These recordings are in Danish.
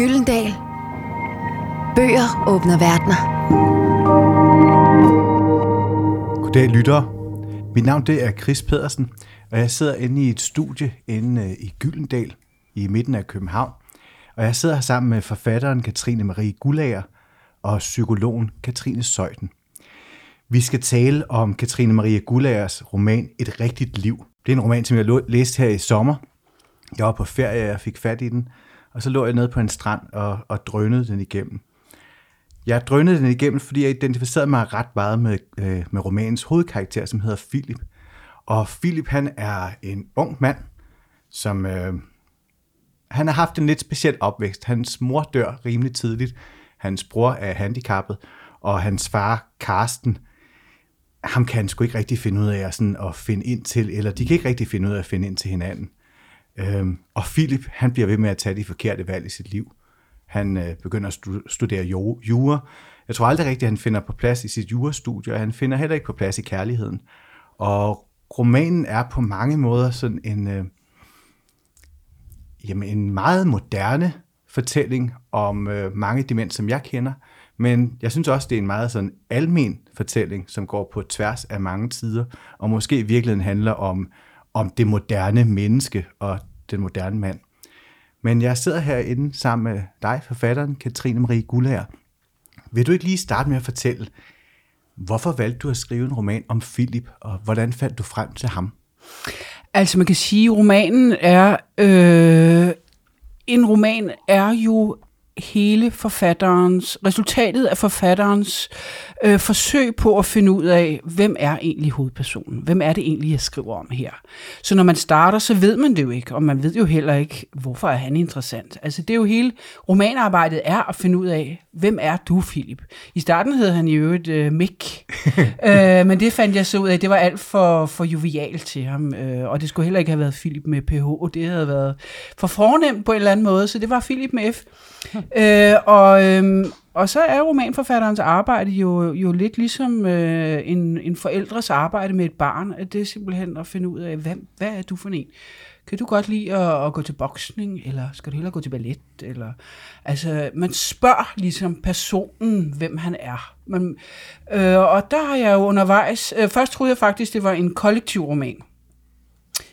Gyldendal. Bøger åbner verdener. Goddag lyttere. Mit navn det er Chris Pedersen, og jeg sidder inde i et studie inde i Gyldendal i midten af København. Og jeg sidder her sammen med forfatteren Katrine Marie Guldager og psykologen Katrine Zeuthen. Vi skal tale om Katrine Marie Guldagers roman Et Rigtigt Liv. Det er en roman, som jeg læste her i sommer. Jeg var på ferie, og jeg fik fat i den, og så lå jeg nede på en strand og drønede den igennem. Jeg drønede den igennem, fordi jeg identificerede mig ret meget med romanens hovedkarakter, som hedder Filip. Og Filip, han er en ung mand, som han har haft en lidt speciel opvækst. Hans mor dør rimelig tidligt. Hans bror er handicappet, og hans far, Karsten, ham kan han sgu ikke rigtig finde ud af sådan at finde ind til, eller de kan ikke rigtig finde ud af at finde ind til hinanden. Og Filip, han bliver ved med at tage de forkerte valg i sit liv. Han begynder at studere jura. Jeg tror aldrig rigtigt, at han finder på plads i sit jurastudie, og han finder heller ikke på plads i kærligheden. Og romanen er på mange måder sådan en meget moderne fortælling om mange dimens, som jeg kender. Men jeg synes også, det er en meget sådan almen fortælling, som går på tværs af mange tider, og måske i virkeligheden handler om det moderne menneske og den moderne mand. Men jeg sidder herinde sammen med dig, forfatteren Katrine Marie Guldager. Vil du ikke lige starte med at fortælle, hvorfor valgte du at skrive en roman om Filip, og hvordan fandt du frem til ham? Altså man kan sige, at romanen er... en roman er jo hele forfatterens, resultatet af forfatterens forsøg på at finde ud af, hvem er egentlig hovedpersonen? Hvem er det egentlig, jeg skriver om her? Så når man starter, så ved man det jo ikke, og man ved jo heller ikke, hvorfor er han interessant. Altså det er jo hele romanarbejdet er at finde ud af, hvem er du, Filip? I starten hed han jo et Mick, men det fandt jeg så ud af, det var alt for jovial til ham, og det skulle heller ikke have været Filip med PH, det havde været for fornemt på en eller anden måde, så det var Filip med F. Og så er romanforfatterens arbejde jo lidt ligesom en forældres arbejde med et barn, at det er simpelthen at finde ud af, hvad er du for en? Kan du godt lide at gå til boksning, eller skal du hellere gå til ballet? Eller, altså, man spørger ligesom personen, hvem han er. Og der har jeg jo undervejs... først troede jeg faktisk, det var en kollektiv roman.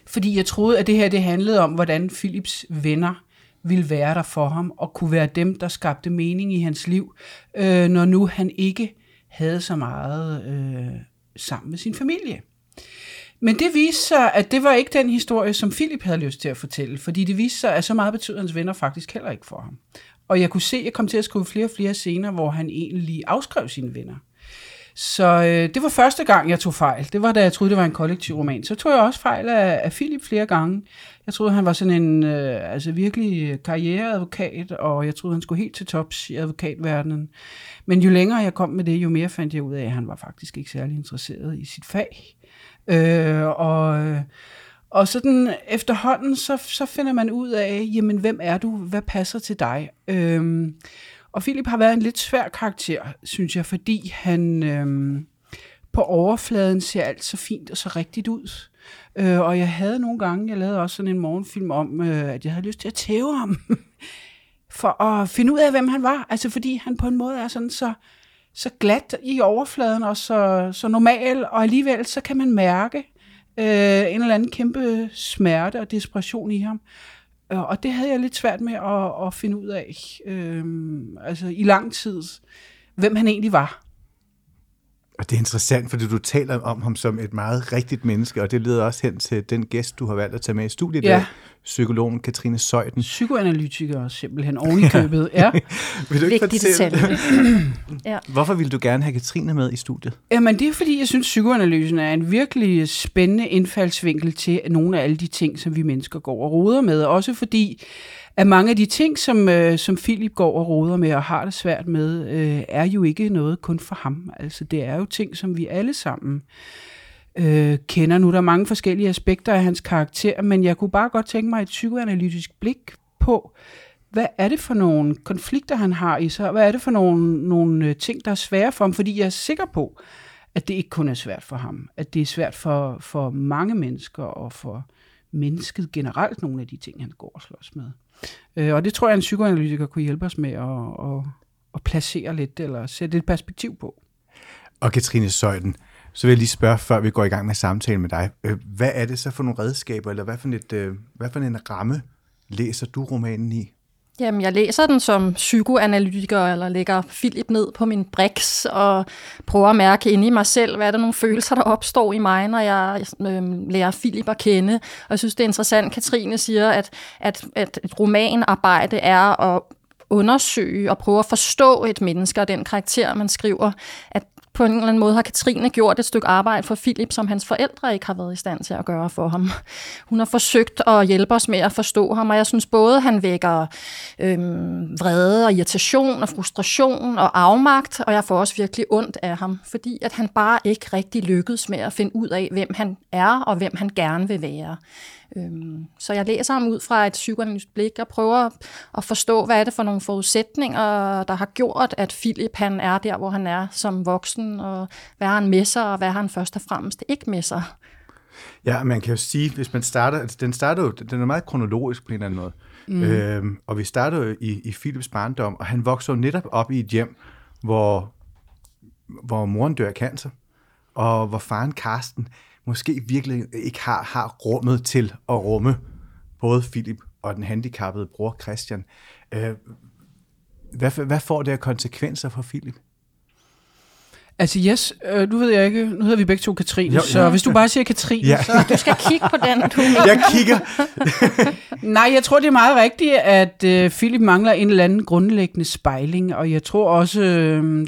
Fordi jeg troede, at det her det handlede om, hvordan Filips venner ville være der for ham, og kunne være dem, der skabte mening i hans liv, når nu han ikke havde så meget sammen med sin familie. Men det viste sig, at det var ikke den historie, som Filip havde lyst til at fortælle, fordi det viste sig, at så meget betyder hans venner faktisk heller ikke for ham. Og jeg kunne se, at jeg kom til at skrive flere og flere scener, hvor han egentlig afskrev sine venner. Så det var første gang, jeg tog fejl. Det var, da jeg troede, det var en kollektiv roman. Så tog jeg også fejl af Filip flere gange. Jeg troede, han var sådan en virkelig karriereadvokat, og jeg troede, han skulle helt til tops i advokatverdenen. Men jo længere jeg kom med det, jo mere fandt jeg ud af, at han var faktisk ikke særlig interesseret i sit fag. Og sådan efterhånden, så finder man ud af, jamen hvem er du, hvad passer til dig? Og Filip har været en lidt svær karakter, synes jeg, fordi han på overfladen ser alt så fint og så rigtigt ud. Og jeg havde nogle gange, jeg lavede også sådan en morgenfilm om, at jeg havde lyst til at tæve ham, for at finde ud af, hvem han var. Altså fordi han på en måde er sådan så glat i overfladen og så normal, og alligevel så kan man mærke en eller anden kæmpe smerte og desperation i ham. Og det havde jeg lidt svært med at finde ud af i lang tid, hvem han egentlig var. Og det er interessant, fordi du taler om ham som et meget rigtigt menneske, og det leder også hen til den gæst, du har valgt at tage med i studiet, ja. Der, psykologen Katrine Zeuthen. Psykoanalytiker simpelthen, ovenikøbet. Ja. Vil du ikke fortælle, ja. Hvorfor ville du gerne have Katrine med i studiet? Jamen det er, fordi jeg synes, psykoanalysen er en virkelig spændende indfaldsvinkel til nogle af alle de ting, som vi mennesker går og roder med. Også fordi, at mange af de ting, som Filip går og roder med og har det svært med, er jo ikke noget kun for ham. Altså, det er jo ting, som vi alle sammen kender. Nu er der mange forskellige aspekter af hans karakter, men jeg kunne bare godt tænke mig et psykoanalytisk blik på, hvad er det for nogle konflikter, han har i sig, og hvad er det for nogle ting, der er svære for ham, fordi jeg er sikker på, at det ikke kun er svært for ham, at det er svært for mange mennesker og for mennesket generelt, nogle af de ting, han går og slås med. Og det tror jeg, en psykoanalytiker kunne hjælpe os med at placere lidt, eller sætte et perspektiv på. Og Katrine Zeuthen, så vil jeg lige spørge, før vi går i gang med samtalen med dig, hvad er det så for nogle redskaber, eller hvad for en ramme læser du romanen i? Jamen, jeg læser den som psykoanalytiker, eller lægger Filip ned på min briks, og prøver at mærke inde i mig selv, hvad er der nogle følelser, der opstår i mig, når jeg lærer Filip at kende. Og jeg synes, det er interessant, Katrine siger, at romanarbejde er at undersøge og prøve at forstå et menneske og den karakter, man skriver. At på en eller anden måde har Katrine gjort et stykke arbejde for Filip, som hans forældre ikke har været i stand til at gøre for ham. Hun har forsøgt at hjælpe os med at forstå ham, og jeg synes både, han vækker vrede og irritation og frustration og afmagt, og jeg får også virkelig ondt af ham, fordi at han bare ikke rigtig lykkedes med at finde ud af, hvem han er og hvem han gerne vil være. Så jeg læser ham ud fra et psykoanalytisk blik og prøver at forstå, hvad er det for nogle forudsætninger, der har gjort, at Filip han er der, hvor han er som voksen, og hvad han med sig, og hvad han først og fremmest ikke med sig. Ja, man kan jo sige, hvis man starter, den er meget kronologisk på en eller anden måde, og vi starter jo i Filips barndom, og han vokser jo netop op i et hjem, hvor moren dør af cancer, og hvor faren Karsten måske virkelig ikke har rummet til at rumme både Filip og den handicappede bror Christian. Hvad får det af konsekvenser for Filip? Altså yes, nu ved jeg ikke, nu hedder vi begge to Katrine, jo, så ja. Hvis du bare siger Katrine, ja. Så du skal kigge på den, du. Jeg kigger. Nej, jeg tror det er meget rigtigt, at Filip mangler en eller anden grundlæggende spejling, og jeg tror også,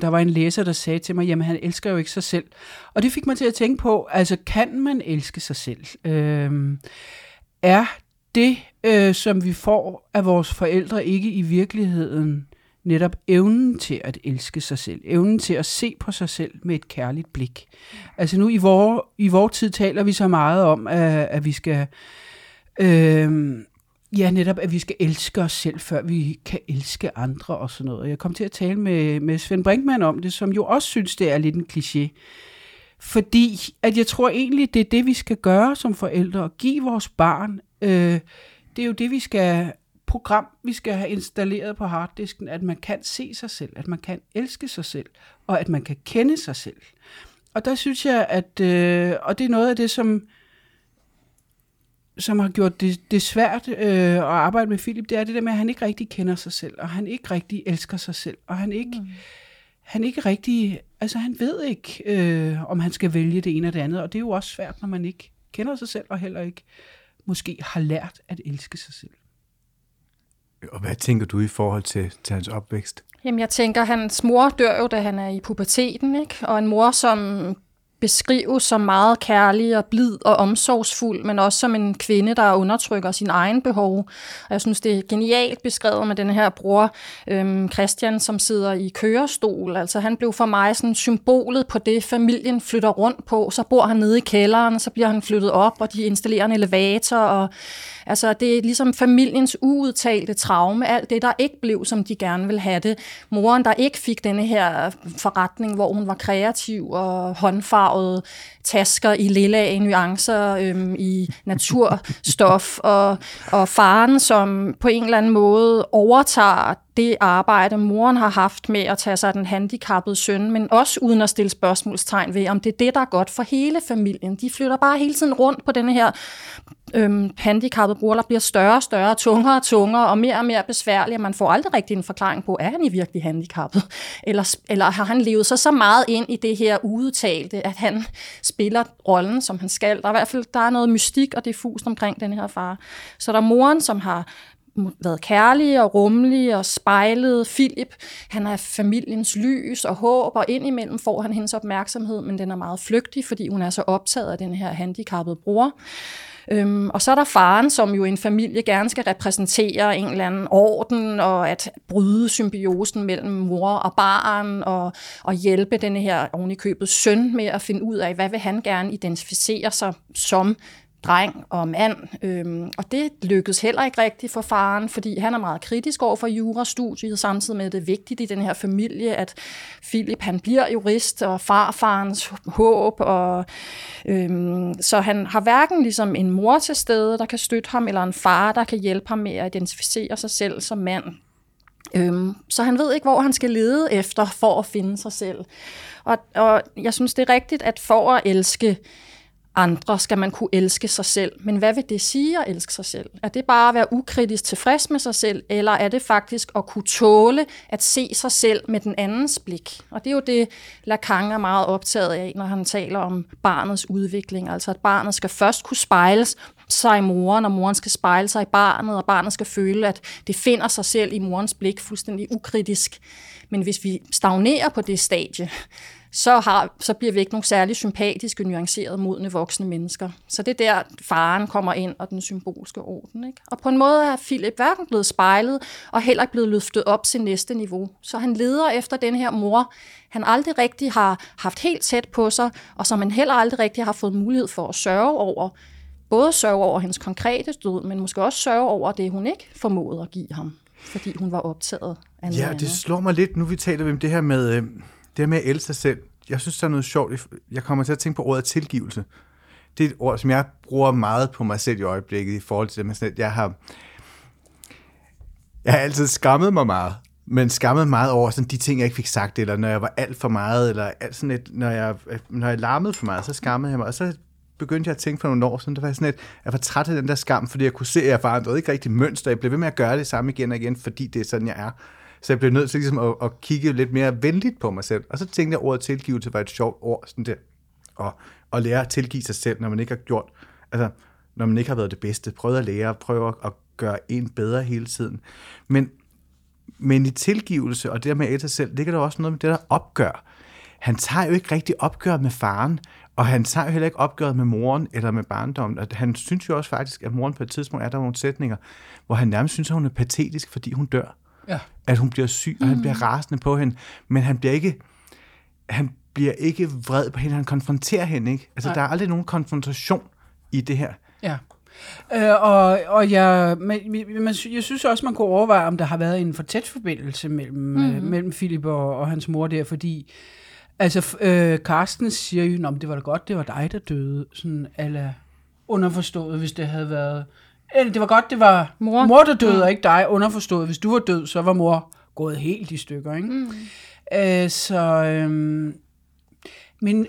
der var en læser, der sagde til mig, jamen han elsker jo ikke sig selv. Og det fik mig til at tænke på, altså kan man elske sig selv? Er det, som vi får af vores forældre, ikke i virkeligheden netop evnen til at elske sig selv, evnen til at se på sig selv med et kærligt blik. Altså nu i vores tid taler vi så meget om, at vi skal, at vi skal elske os selv, før vi kan elske andre og sådan noget. Jeg kom til at tale med Svend Brinkmann om det, som jo også synes, det er lidt en kliché. Fordi at jeg tror egentlig, det er det, vi skal gøre som forældre, at give vores barn, det er jo det, vi skal program, vi skal have installeret på harddisken, at man kan se sig selv, at man kan elske sig selv, og at man kan kende sig selv. Og der synes jeg, at og det er noget af det, som har gjort det svært at arbejde med Filip, det er det der med, at han ikke rigtig kender sig selv, og han ikke rigtig elsker sig selv, og han ikke rigtig, altså han ved ikke, om han skal vælge det ene eller det andet, og det er jo også svært, når man ikke kender sig selv, og heller ikke måske har lært at elske sig selv. Og hvad tænker du i forhold til hans opvækst? Jamen, jeg tænker, hans mor dør jo, da han er i puberteten, ikke? Og en mor, som beskrives som meget kærlig og blid og omsorgsfuld, men også som en kvinde, der undertrykker sin egen behov. Og jeg synes, det er genialt beskrevet med den her bror, Christian, som sidder i kørestol. Altså, han blev for mig sådan symbolet på det, familien flytter rundt på. Så bor han nede i kælderen, så bliver han flyttet op, og de installerer en elevator. Og altså, det er ligesom familiens uudtalte traume, alt det, der ikke blev, som de gerne ville have det. Moren, der ikke fik denne her forretning, hvor hun var kreativ og håndfar, tasker i lilla nuancer i naturstof, og faren, som på en eller anden måde overtager det arbejde, moren har haft med at tage sig den handicappede søn, men også uden at stille spørgsmålstegn ved, om det er det, der er godt for hele familien. De flytter bare hele tiden rundt på denne her handicappede bror, der bliver større og større, tungere og tungere, og mere besværlig, og man får aldrig rigtig en forklaring på, er han i virkelig handicappet? Eller har han levet sig så meget ind i det her udtalte, at han spiller rollen, som han skal? Der er i hvert fald der er noget mystik og diffust omkring den her far. Så der er moren, som har været kærlig og rummelig og spejlet Filip. Han er familiens lys og håb, og indimellem får han hendes opmærksomhed, men den er meget flygtig, fordi hun er så optaget af den her handicappede bror. Og så er der faren, som jo en familie gerne skal repræsentere en eller anden orden, og at bryde symbiosen mellem mor og barn, og hjælpe denne her ovenikøbet søn med at finde ud af, hvad vil han gerne identificere sig som dreng og mand, og det lykkedes heller ikke rigtigt for faren, fordi han er meget kritisk over for jurastudiet, samtidig med, at det er vigtigt i den her familie, at Filip, han bliver jurist, og farfarens håb, og så han har hverken ligesom en mor til stede, der kan støtte ham, eller en far, der kan hjælpe ham med at identificere sig selv som mand. Så han ved ikke, hvor han skal lede efter for at finde sig selv. Og jeg synes, det er rigtigt, at for at elske andre skal man kunne elske sig selv. Men hvad vil det sige at elske sig selv? Er det bare at være ukritisk tilfreds med sig selv, eller er det faktisk at kunne tåle at se sig selv med den andens blik? Og det er jo det, Lacan er meget optaget af, når han taler om barnets udvikling. Altså at barnet skal først kunne spejles sig i moren, og moren skal spejle sig i barnet, og barnet skal føle, at det finder sig selv i morens blik fuldstændig ukritisk. Men hvis vi stagnerer på det stadie, så bliver vi ikke nogen særlig sympatiske, nuancerede, modne voksne mennesker. Så det er der, faren kommer ind, og den symbolske orden. Ikke? Og på en måde er Filip hverken blevet spejlet, og heller ikke blevet løftet op til næste niveau. Så han leder efter den her mor, han aldrig rigtig har haft helt tæt på sig, og som han heller aldrig rigtig har fået mulighed for at sørge over. Både sørge over hendes konkrete død, men måske også sørge over det, hun ikke formåede at give ham, fordi hun var optaget af noget. Ja, det slår mig lidt, nu vi taler om det her med... Det med at elske sig selv, jeg synes, der er noget sjovt. Jeg kommer til at tænke på ordet tilgivelse. Det er et ord, som jeg bruger meget på mig selv i øjeblikket, i forhold til det. Jeg har altid skammet mig meget, men skammet meget over sådan de ting, jeg ikke fik sagt, eller når jeg var alt for meget, eller alt sådan et, når jeg larmede for meget, så skammede jeg mig. Og så begyndte jeg at tænke for nogle år siden, det var sådan et, jeg var træt af den der skam, fordi jeg kunne se, at jeg forandrede ikke rigtig mønster. Jeg blev ved med at gøre det samme igen og igen, fordi det er sådan, jeg er. Så jeg blev nødt til ligesom at kigge lidt mere venligt på mig selv. Og så tænkte jeg, at ordet tilgivelse var et sjovt ord, sådan der. Og lære at tilgive sig selv, når man ikke har gjort, altså når man ikke har været det bedste. Prøv at lære, prøv at gøre en bedre hele tiden. Men i tilgivelse og det der med at elske sig selv, ligger der også noget med det, der opgør. Han tager jo ikke rigtig opgør med faren, og han tager jo heller ikke opgøret med moren eller med barndommen. Og han synes jo også faktisk, at moren på et tidspunkt er der nogle sætninger, hvor han nærmest synes, at hun er patetisk, fordi hun dør. Ja. At hun bliver syg, og han bliver rasende på hende, men han bliver ikke vred på hende, han konfronterer hende ikke. Altså, der er aldrig nogen konfrontation i det her. Ja. Jeg synes også, man kunne overveje, om der har været en for tæt forbindelse mellem Filip og hans mor der, fordi altså, Karsten siger jo, om det var da godt, det var dig, der døde, sådan ala underforstået, hvis det havde været... Eller det var godt, det var mor, der døde, og ikke dig, underforstået. Hvis du var død, så var mor gået helt i stykker, ikke?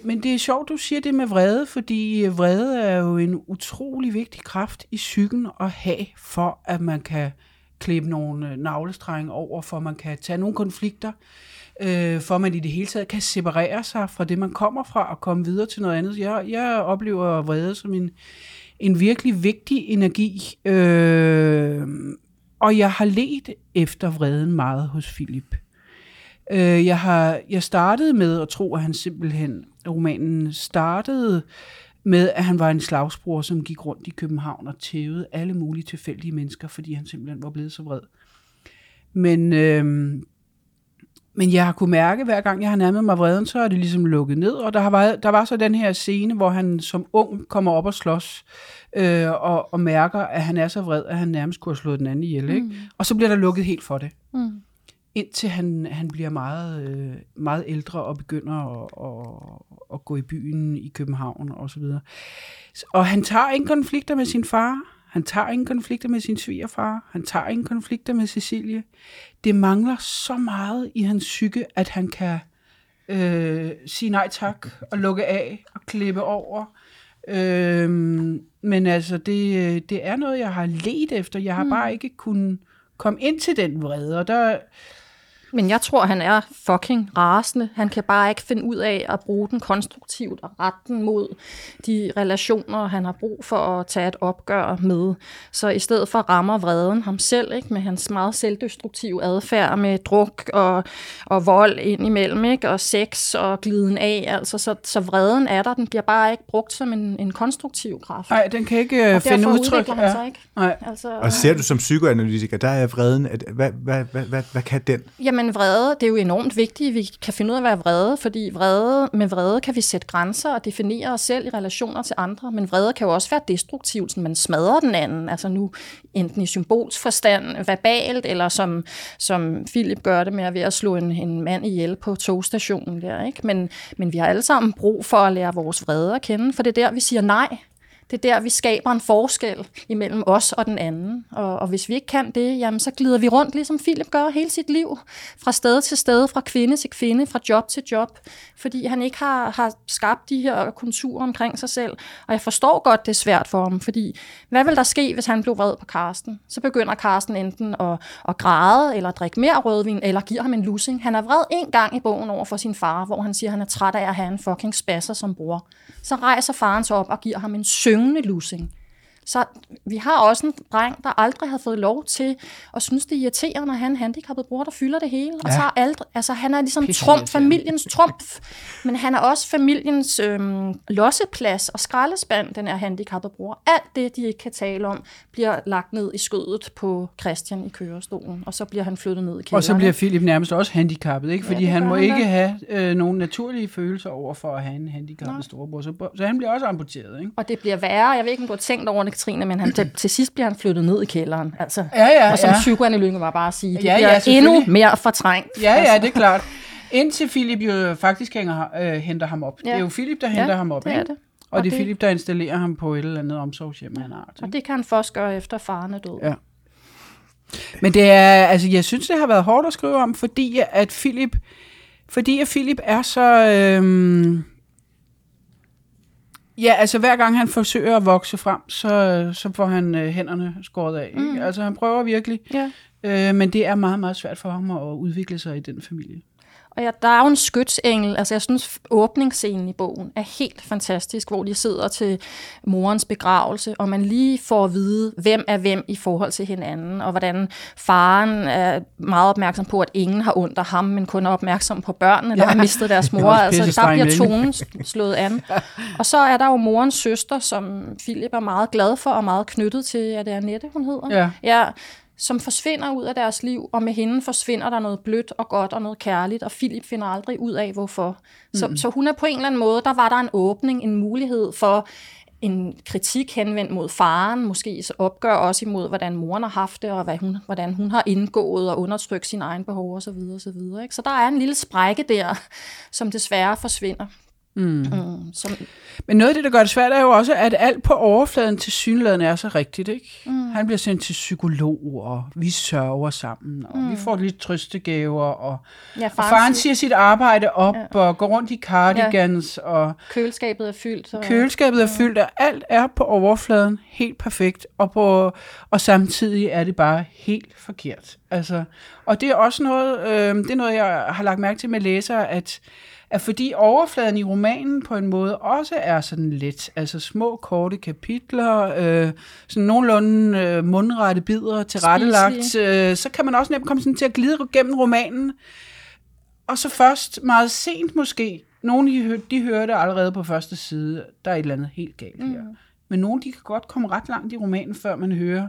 Men det er sjovt, du siger det med vrede, fordi vrede er jo en utrolig vigtig kraft i psyken at have, for at man kan klippe nogle navlestrenge over, for at man kan tage nogle konflikter, for at man i det hele taget kan separere sig fra det, man kommer fra, og komme videre til noget andet. Jeg oplever vrede som en virkelig vigtig energi, og jeg har ledt efter vreden meget hos Filip. Jeg startede med at tro, at han simpelthen, romanen startede med, at han var en slagsbror, som gik rundt i København og tævede alle mulige tilfældige mennesker, fordi han simpelthen var blevet så vred. Men jeg har kunnet mærke, hver gang jeg har nærmet mig vreden, så er det ligesom lukket ned. Og der var så den her scene, hvor han som ung kommer op og slås, og mærker, at han er så vred, at han nærmest kunne have slået den anden ihjel. Ikke? Og så bliver der lukket helt for det. Indtil han bliver meget, meget ældre og begynder at gå i byen i København og så videre. Og han tager ingen konflikter med sin far. Han tager ingen konflikter med sin svigerfar. Han tager ingen konflikter med Cecilie. Det mangler så meget i hans psyke, at han kan sige nej tak og lukke af og klippe over. Men altså, det er noget, jeg har ledt efter. Jeg har bare ikke kunnet komme ind til den vrede. Og der... Men jeg tror, han er fucking rasende. Han kan bare ikke finde ud af at bruge den konstruktivt og rette den mod de relationer, han har brug for at tage et opgør med. Så i stedet for rammer vreden ham selv, ikke, med hans meget selvdestruktive adfærd med druk og vold indimellem, ikke, og sex og gliden af. Altså, så vreden er der. Den bliver bare ikke brugt som en konstruktiv kraft. Nej, den kan ikke og finde udtryk. Ja. Ikke. Altså, og ser du som psykoanalytiker, der er vreden. Hvad kan den? Jamen, Jamen vrede, det er jo enormt vigtigt, vi kan finde ud af at være vrede, fordi med vrede kan vi sætte grænser og definere os selv i relationer til andre, men vrede kan jo også være destruktivt, så man smadrer den anden, altså nu enten i symbolsforstand, verbalt, eller som Filip gør det med ved at slå en mand ihjel på togstationen der, ikke? Men vi har alle sammen brug for at lære vores vrede at kende, for det er der, vi siger nej. Det er der, vi skaber en forskel imellem os og den anden. Og hvis vi ikke kan det, jamen, så glider vi rundt, ligesom Filip gør hele sit liv. Fra sted til sted, fra kvinde til kvinde, fra job til job. Fordi han ikke har skabt de her konturer omkring sig selv. Og jeg forstår godt, det er svært for ham. Fordi hvad vil der ske, hvis han blev vred på Karsten? Så begynder Karsten enten at græde, eller drikke mere rødvin, eller giver ham en lussing. Han er vred en gang i bogen over for sin far, hvor han siger, at han er træt af at have en fucking spasser som bror. Så rejser faren sig op og giver ham en lussing. Så vi har også en dreng, der aldrig har fået lov til at synes, det er irriterende at have en handicappet bror, der fylder det hele. Ja. Og tager alt, altså han er ligesom familiens trumf, men han er også familiens losseplads og skraldespand, den her handicappede bror. Alt det, de ikke kan tale om, bliver lagt ned i skødet på Christian i kørestolen, og så bliver han flyttet ned i kælderen. Og så bliver Filip nærmest også handicappet, ikke? Fordi ja, han må ikke have nogen naturlige følelser over for at have en handicappet storebror, så han bliver også amputeret, ikke? Og det bliver værre. Jeg ved ikke, om du har tænkt over det, Katrine, men han, til sidst bliver han flyttet ned i kælderen. Altså, og som psykoanalytiker var bare at sige, det bliver endnu mere fortrængt. Ja, det er klart. Indtil Filip jo faktisk henter ham op. Ja. Det er jo Filip, der henter ham op, det er det. Og det er Filip, der installerer ham på et eller andet omsorgshjem af en art. Ikke? Og det kan han først gøre, efter faren er død. Ja. Men det er, altså, jeg synes, det har været hårdt at skrive om, fordi at Filip er så... Ja, altså hver gang han forsøger at vokse frem, så får han hænderne skåret af. Ikke? Altså han prøver virkelig, men det er meget, meget svært for ham at udvikle sig i den familie. Og der er jo en skytsengel, altså jeg synes åbningsscenen i bogen er helt fantastisk, hvor de sidder til morens begravelse, og man lige får at vide, hvem er hvem i forhold til hinanden, og hvordan faren er meget opmærksom på, at ingen har ondt af ham, men kun er opmærksom på børnene, der har mistet deres mor, altså der bliver tonen slået an. Og så er der jo morens søster, som Filip er meget glad for, og meget knyttet til, at det er Annette, hun hedder. Ja, som forsvinder ud af deres liv, og med hende forsvinder der noget blødt og godt og noget kærligt, og Filip finder aldrig ud af, hvorfor. Så hun er på en eller anden måde, der var der en åbning, en mulighed for en kritik henvendt mod faren, måske så opgør også imod, hvordan moren har haft det, og hvordan hun har indgået og undertrykt sine egne behov osv. osv. Så der er en lille sprække der, som desværre forsvinder. Men noget af det, der gør det svært, er jo også, at alt på overfladen til synligheden er så rigtigt, ikke? Han bliver sendt til psykolog, og vi sørger sammen, og vi får lidt trøstegaver, og faren siger sit arbejde op, og går rundt i cardigans, og køleskabet er fyldt. Og alt er på overfladen helt perfekt, og samtidig er det bare helt forkert. Altså, og det er også noget, det er noget, jeg har lagt mærke til med læsere, at fordi overfladen i romanen på en måde også er sådan lidt, altså små, korte kapitler, sådan nogenlunde mundrette bidder tilrettelagt, så kan man også nemt komme sådan til at glide gennem romanen, og så først meget sent måske, nogle de hører det allerede på første side, der er et eller andet helt galt her. Men nogle de kan godt komme ret langt i romanen, før man hører,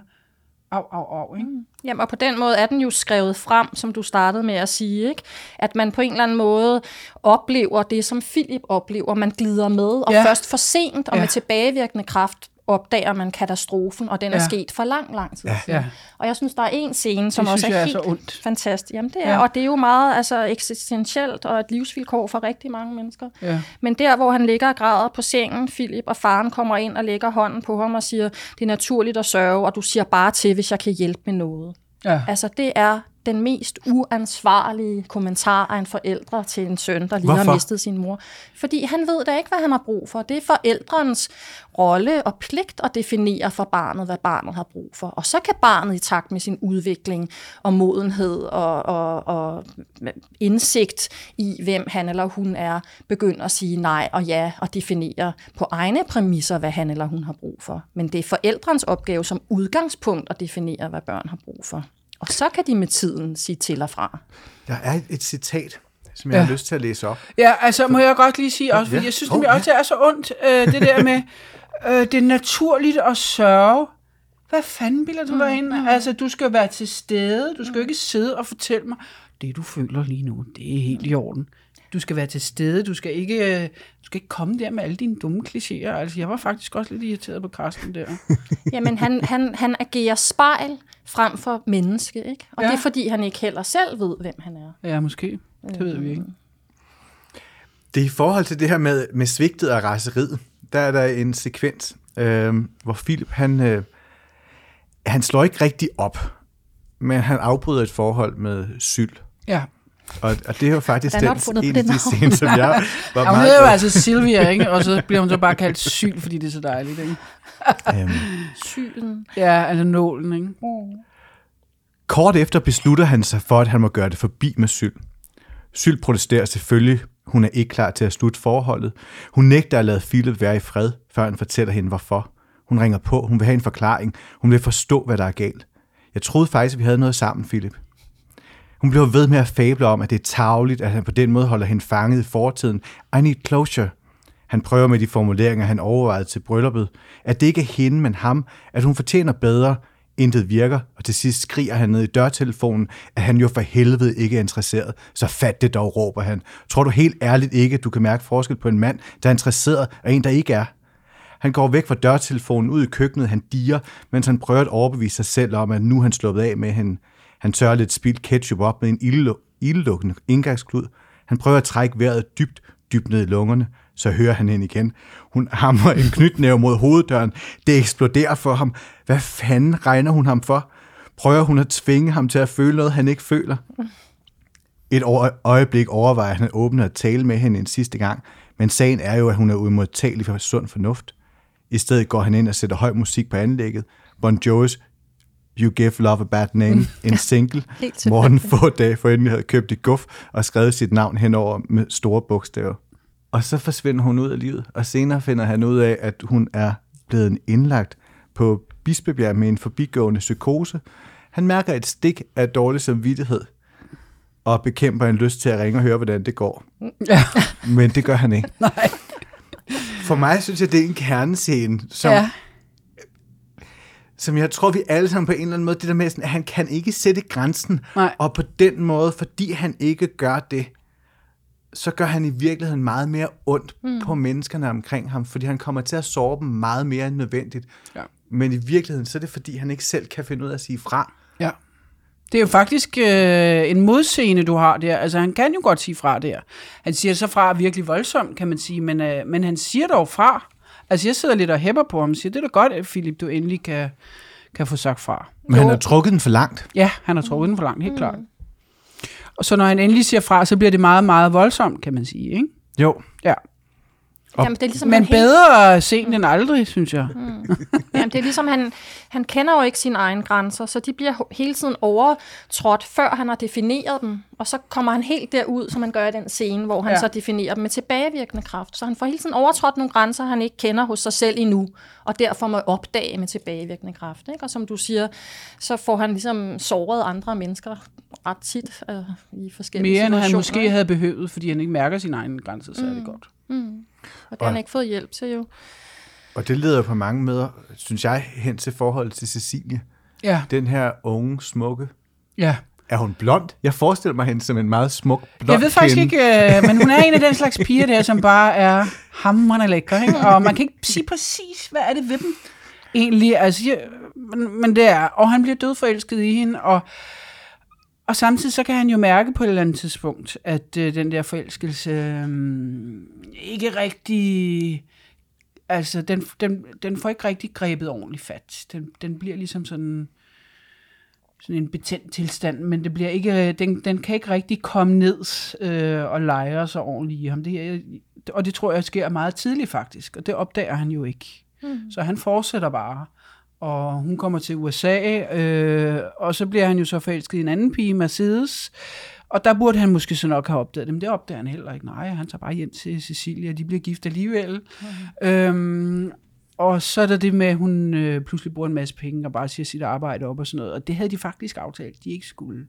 Au, ikke? Jamen, og på den måde er den jo skrevet frem, som du startede med at sige, ikke? At man på en eller anden måde oplever det, som Filip oplever, man glider med, og først for sent, og med tilbagevirkende kraft opdager man katastrofen, og den er sket for lang tid siden. Ja. Og jeg synes, der er en scene, som det også er helt fantastisk. Jamen, det er, og det er jo meget altså, eksistentielt og et livsvilkår for rigtig mange mennesker. Ja. Men der, hvor han ligger og græder på sengen, Filip, og faren kommer ind og lægger hånden på ham og siger, det er naturligt at sørge, og du siger bare til, hvis jeg kan hjælpe med noget. Ja. Altså, det er den mest uansvarlige kommentar af en forælder til en søn, der lige har mistet sin mor. Fordi han ved da ikke, hvad han har brug for. Det er forældrens rolle og pligt at definere for barnet, hvad barnet har brug for. Og så kan barnet i takt med sin udvikling og modenhed og indsigt i, hvem han eller hun er, begynde at sige nej og ja og definere på egne præmisser, hvad han eller hun har brug for. Men det er forældrens opgave som udgangspunkt at definere, hvad børn har brug for. Og så kan de med tiden sige til og fra. Der er et citat, som jeg har lyst til at læse op. Ja, altså må jeg godt lige sige også, fordi jeg synes, det også er så ondt, det der med, det er naturligt at sørge. Hvad fanden bilder du dig ind? Altså, du skal være til stede, du skal ikke sidde og fortælle mig, det du føler lige nu, det er helt i orden. Du skal være til stede, du skal ikke komme der med alle dine dumme klichéer. Altså, jeg var faktisk også lidt irriteret på Karsten der. Jamen, han agerer spejl frem for menneske, ikke? Og ja. Det er, fordi han ikke heller selv ved, hvem han er. Ja, måske. Det ved vi ikke. Det er i forhold til det her med svigtet og raseriet. Der er der en sekvens, hvor Filip, han slår ikke rigtig op, men han afbryder et forhold med Syl. Ja. Og det er jo faktisk en af de scener, som jeg var meget... Hun hedder jo altså Silvia, ikke? Og så bliver hun så bare kaldt Syl, fordi det er så dejligt, ikke? Sylen. Ja, altså nålen, ikke? Mm. Kort efter beslutter han sig for, at han må gøre det forbi med Syl. Syl protesterer selvfølgelig. Hun er ikke klar til at slutte forholdet. Hun nægter at lade Filip være i fred, før han fortæller hende, hvorfor. Hun ringer på. Hun vil have en forklaring. Hun vil forstå, hvad der er galt. Jeg troede faktisk, at vi havde noget sammen, Filip. Hun blev ved med at fable om, at det er tarveligt, at han på den måde holder hende fanget i fortiden. I need closure. Han prøver med de formuleringer, han overvejede til brylluppet. At det ikke er hende, men ham. At hun fortjener bedre. Intet virker. Og til sidst skriger han ned i dørtelefonen, at han jo for helvede ikke er interesseret. Så fat det dog, råber han. Tror du helt ærligt ikke, at du kan mærke forskel på en mand, der er interesseret, og en, der ikke er? Han går væk fra dørtelefonen ud i køkkenet. Han diger, mens han prøver at overbevise sig selv om, at nu er han sluppet af med hende. Han tørrer lidt spildt ketchup op med en ildelukkende indgangsklud. Han prøver at trække vejret dybt ned i lungerne. Så hører han hende igen. Hun hamrer en knytnæve mod hoveddøren. Det eksploderer for ham. Hvad fanden regner hun ham for? Prøver hun at tvinge ham til at føle noget, han ikke føler? Et øjeblik overvejer han at åbne og tale med hende en sidste gang. Men sagen er jo, at hun er uimodtagelig for sund fornuft. I stedet går han ind og sætter høj musik på anlægget. Bon Jovi's You Give Love a Bad Name, en single. Morten få dage for endelig havde købt et guf og skrevet sit navn henover med store bogstaver. Og så forsvinder hun ud af livet, og senere finder han ud af, at hun er blevet indlagt på Bispebjerg med en forbigående psykose. Han mærker et stik af dårlig samvittighed og bekæmper en lyst til at ringe og høre, hvordan det går. Ja. Men det gør han ikke. Nej. For mig synes jeg, det er en kernescene, som... Ja. Som jeg tror, vi alle sammen på en eller anden måde, det der med, at han kan ikke sætte grænsen, nej. Og på den måde, fordi han ikke gør det, så gør han i virkeligheden meget mere ondt på menneskerne omkring ham, fordi han kommer til at såre dem meget mere end nødvendigt. Ja. Men i virkeligheden, så er det fordi, han ikke selv kan finde ud af at sige fra. Ja. Det er jo faktisk en modscene, du har der. Altså, han kan jo godt sige fra der. Han siger så fra virkelig voldsomt, kan man sige, men han siger dog fra. Altså, jeg sidder lidt og hæpper på ham og siger, det er da godt, at Filip, du endelig kan få sagt fra. Men han har trukket den for langt. Ja, han har trukket den for langt, helt klart. Og så når han endelig siger fra, så bliver det meget, meget voldsomt, kan man sige, ikke? Jo. Ja. Jamen, det er ligesom, men bedre sent end aldrig, synes jeg. Mm. Jamen, det er ligesom, han kender jo ikke sine egne grænser, så de bliver hele tiden overtrådt, før han har defineret dem. Og så kommer han helt derud, som man gør i den scene, hvor han så definerer dem med tilbagevirkende kraft. Så han får hele tiden overtrådt nogle grænser, han ikke kender hos sig selv endnu, og derfor må opdage med tilbagevirkende kraft. Ikke? Og som du siger, så får han ligesom såret andre mennesker ret tit i forskellige situationer. Mere end han måske havde behøvet, fordi han ikke mærker sine egne grænser, så er det godt. Mm. Og det har han ikke fået hjælp til, jo. Og det leder på mange måder, synes jeg, hen til forholdet til Cecilie. Ja. Den her unge, smukke. Ja. Er hun blond? Jeg forestiller mig hende som en meget smuk blond kvinde. Jeg ved faktisk ikke, men hun er en af den slags piger der, som bare er hamrende lækker, ikke? Og man kan ikke sige præcis, hvad er det ved dem egentlig. Altså, men det er, og han bliver dødforelsket i hende, og samtidig så kan han jo mærke på et eller andet tidspunkt, at den der forelskelse ikke rigtig, altså den får ikke rigtig grebet ordentligt fat. Den bliver ligesom sådan en betændt tilstand, men det bliver ikke, den kan ikke rigtig komme ned og lejre sig ordentligt i ham. Og det tror jeg sker meget tidligt faktisk, og det opdager han jo ikke. Mm. Så han fortsætter bare. Og hun kommer til USA, og så bliver han jo så forelsket i en anden pige, Mercedes. Og der burde han måske så nok have opdaget det, men det opdager han heller ikke. Nej, han tager bare hjem til Cecilie, og de bliver gift alligevel. Mm-hmm. Og så er der det med, at hun pludselig bruger en masse penge og bare siger sit arbejde op og sådan noget. Og det havde de faktisk aftalt, de ikke skulle.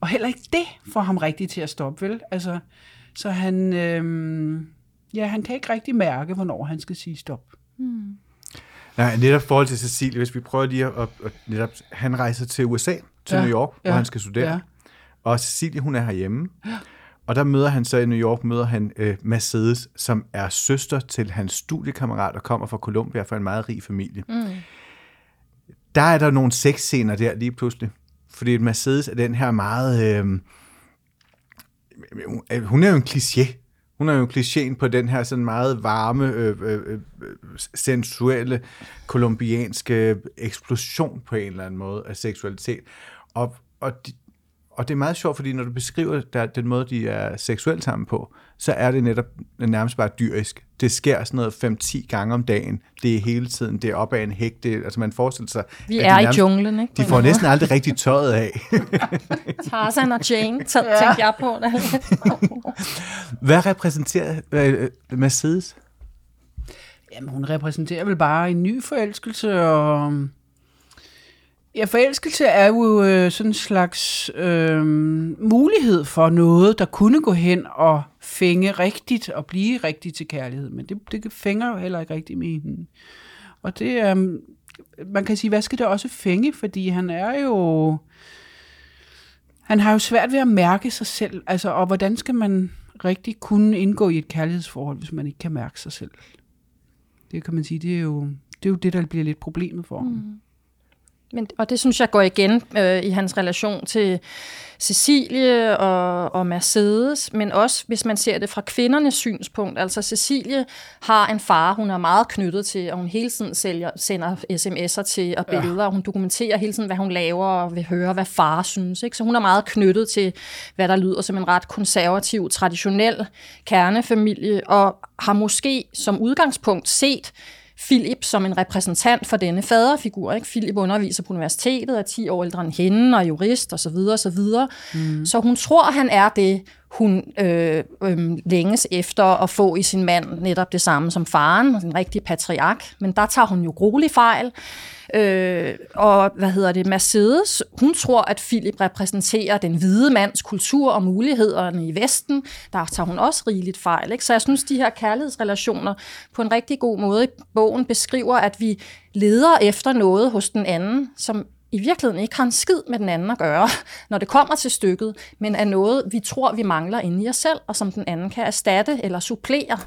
Og heller ikke det får ham rigtigt til at stoppe, vel? Altså, så han, han kan ikke rigtig mærke, hvornår han skal sige stop. Mm. Nej, netop forhold til Cecilie, hvis vi prøver lige at netop, han rejser til USA, til New York, hvor han skal studere. Ja. Og Cecilie, hun er herhjemme. Og der møder han så i New York, Mercedes, som er søster til hans studiekammerat og kommer fra Colombia, fra en meget rig familie. Mm. Der er der nogle sexscener der lige pludselig. Fordi Mercedes er den her meget... hun er jo en kliché. Hun er jo klichéen på den her sådan meget varme, sensuelle, kolumbianske eksplosion på en eller anden måde af seksualitet. Og det er meget sjovt, fordi når du beskriver den måde, de er seksuelt sammen på, så er det netop nærmest bare dyrisk. Det sker sådan noget 5-10 gange om dagen. Det er hele tiden. Det er op ad en hæk. Det, altså man forestiller sig... Vi er nærmest, i junglen, ikke? De får næsten aldrig rigtig tøjet af. Tarzan og Jane, tænker jeg på. Hvad repræsenterer Mercedes? Jamen, hun repræsenterer vel bare en ny forelskelse og... Ja, forelskelse er jo sådan en slags mulighed for noget, der kunne gå hen og fænge rigtigt og blive rigtigt til kærlighed. Men det fænger jo heller ikke rigtigt med hende. Og det, man kan sige, hvad skal det også fænge? Fordi han har jo svært ved at mærke sig selv. Altså, og hvordan skal man rigtig kunne indgå i et kærlighedsforhold, hvis man ikke kan mærke sig selv? Det kan man sige, det er jo det, der bliver lidt problemet for ham. Mm. Og det synes jeg går igen i hans relation til Cecilie og Mercedes, men også hvis man ser det fra kvindernes synspunkt. Altså Cecilie har en far, hun er meget knyttet til, og hun hele tiden sender sms'er til og billeder, og hun dokumenterer hele tiden, hvad hun laver og vil høre, hvad far synes. Ikke? Så hun er meget knyttet til, hvad der lyder som en ret konservativ, traditionel kernefamilie, og har måske som udgangspunkt set Filip som en repræsentant for denne faderfigur. Ikke? Filip underviser på universitetet, er 10 år ældre end hende, og jurist, osv. Mm. Så hun tror, han er det, hun længes efter at få i sin mand netop det samme som faren, en rigtig patriark. Men der tager hun jo gruelig fejl. Mercedes, hun tror, at Filip repræsenterer den hvide mands kultur og mulighederne i Vesten. Der tager hun også rigeligt fejl. Ikke? Så jeg synes, de her kærlighedsrelationer på en rigtig god måde i bogen beskriver, at vi leder efter noget hos den anden, som i virkeligheden ikke har en skid med den anden at gøre, når det kommer til stykket, men er noget, vi tror, vi mangler inde i os selv, og som den anden kan erstatte eller supplere.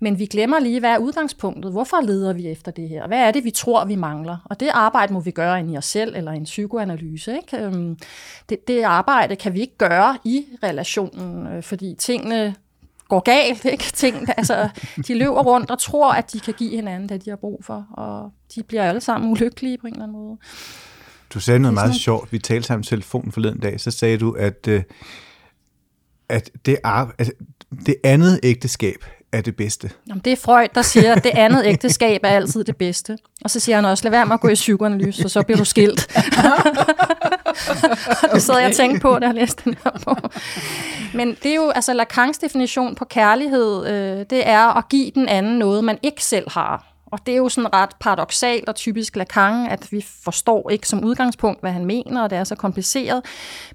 Men vi glemmer lige, hvad er udgangspunktet? Hvorfor leder vi efter det her? Hvad er det, vi tror, vi mangler? Og det arbejde må vi gøre inde i os selv, eller en psykoanalyse. Ikke? Det arbejde kan vi ikke gøre i relationen, fordi tingene går galt. Ikke? De løber rundt og tror, at de kan give hinanden det, de har brug for, og de bliver alle sammen ulykkelige på en eller anden måde. Du sagde noget meget sjovt. Vi talte sammen i telefonen forleden dag, så sagde du, at det andet ægteskab er det bedste. Jamen, det er Freud, der siger, at det andet ægteskab er altid det bedste. Og så siger han også, lad være med at gå i psykoanalyse, og så bliver du skilt. Det sad jeg og tænkte på, da jeg læste den her bog. Men det er jo, altså Lacans definition på kærlighed, det er at give den anden noget, man ikke selv har. Og det er jo sådan ret paradoksalt og typisk Lacan, at vi forstår ikke som udgangspunkt, hvad han mener, og det er så kompliceret.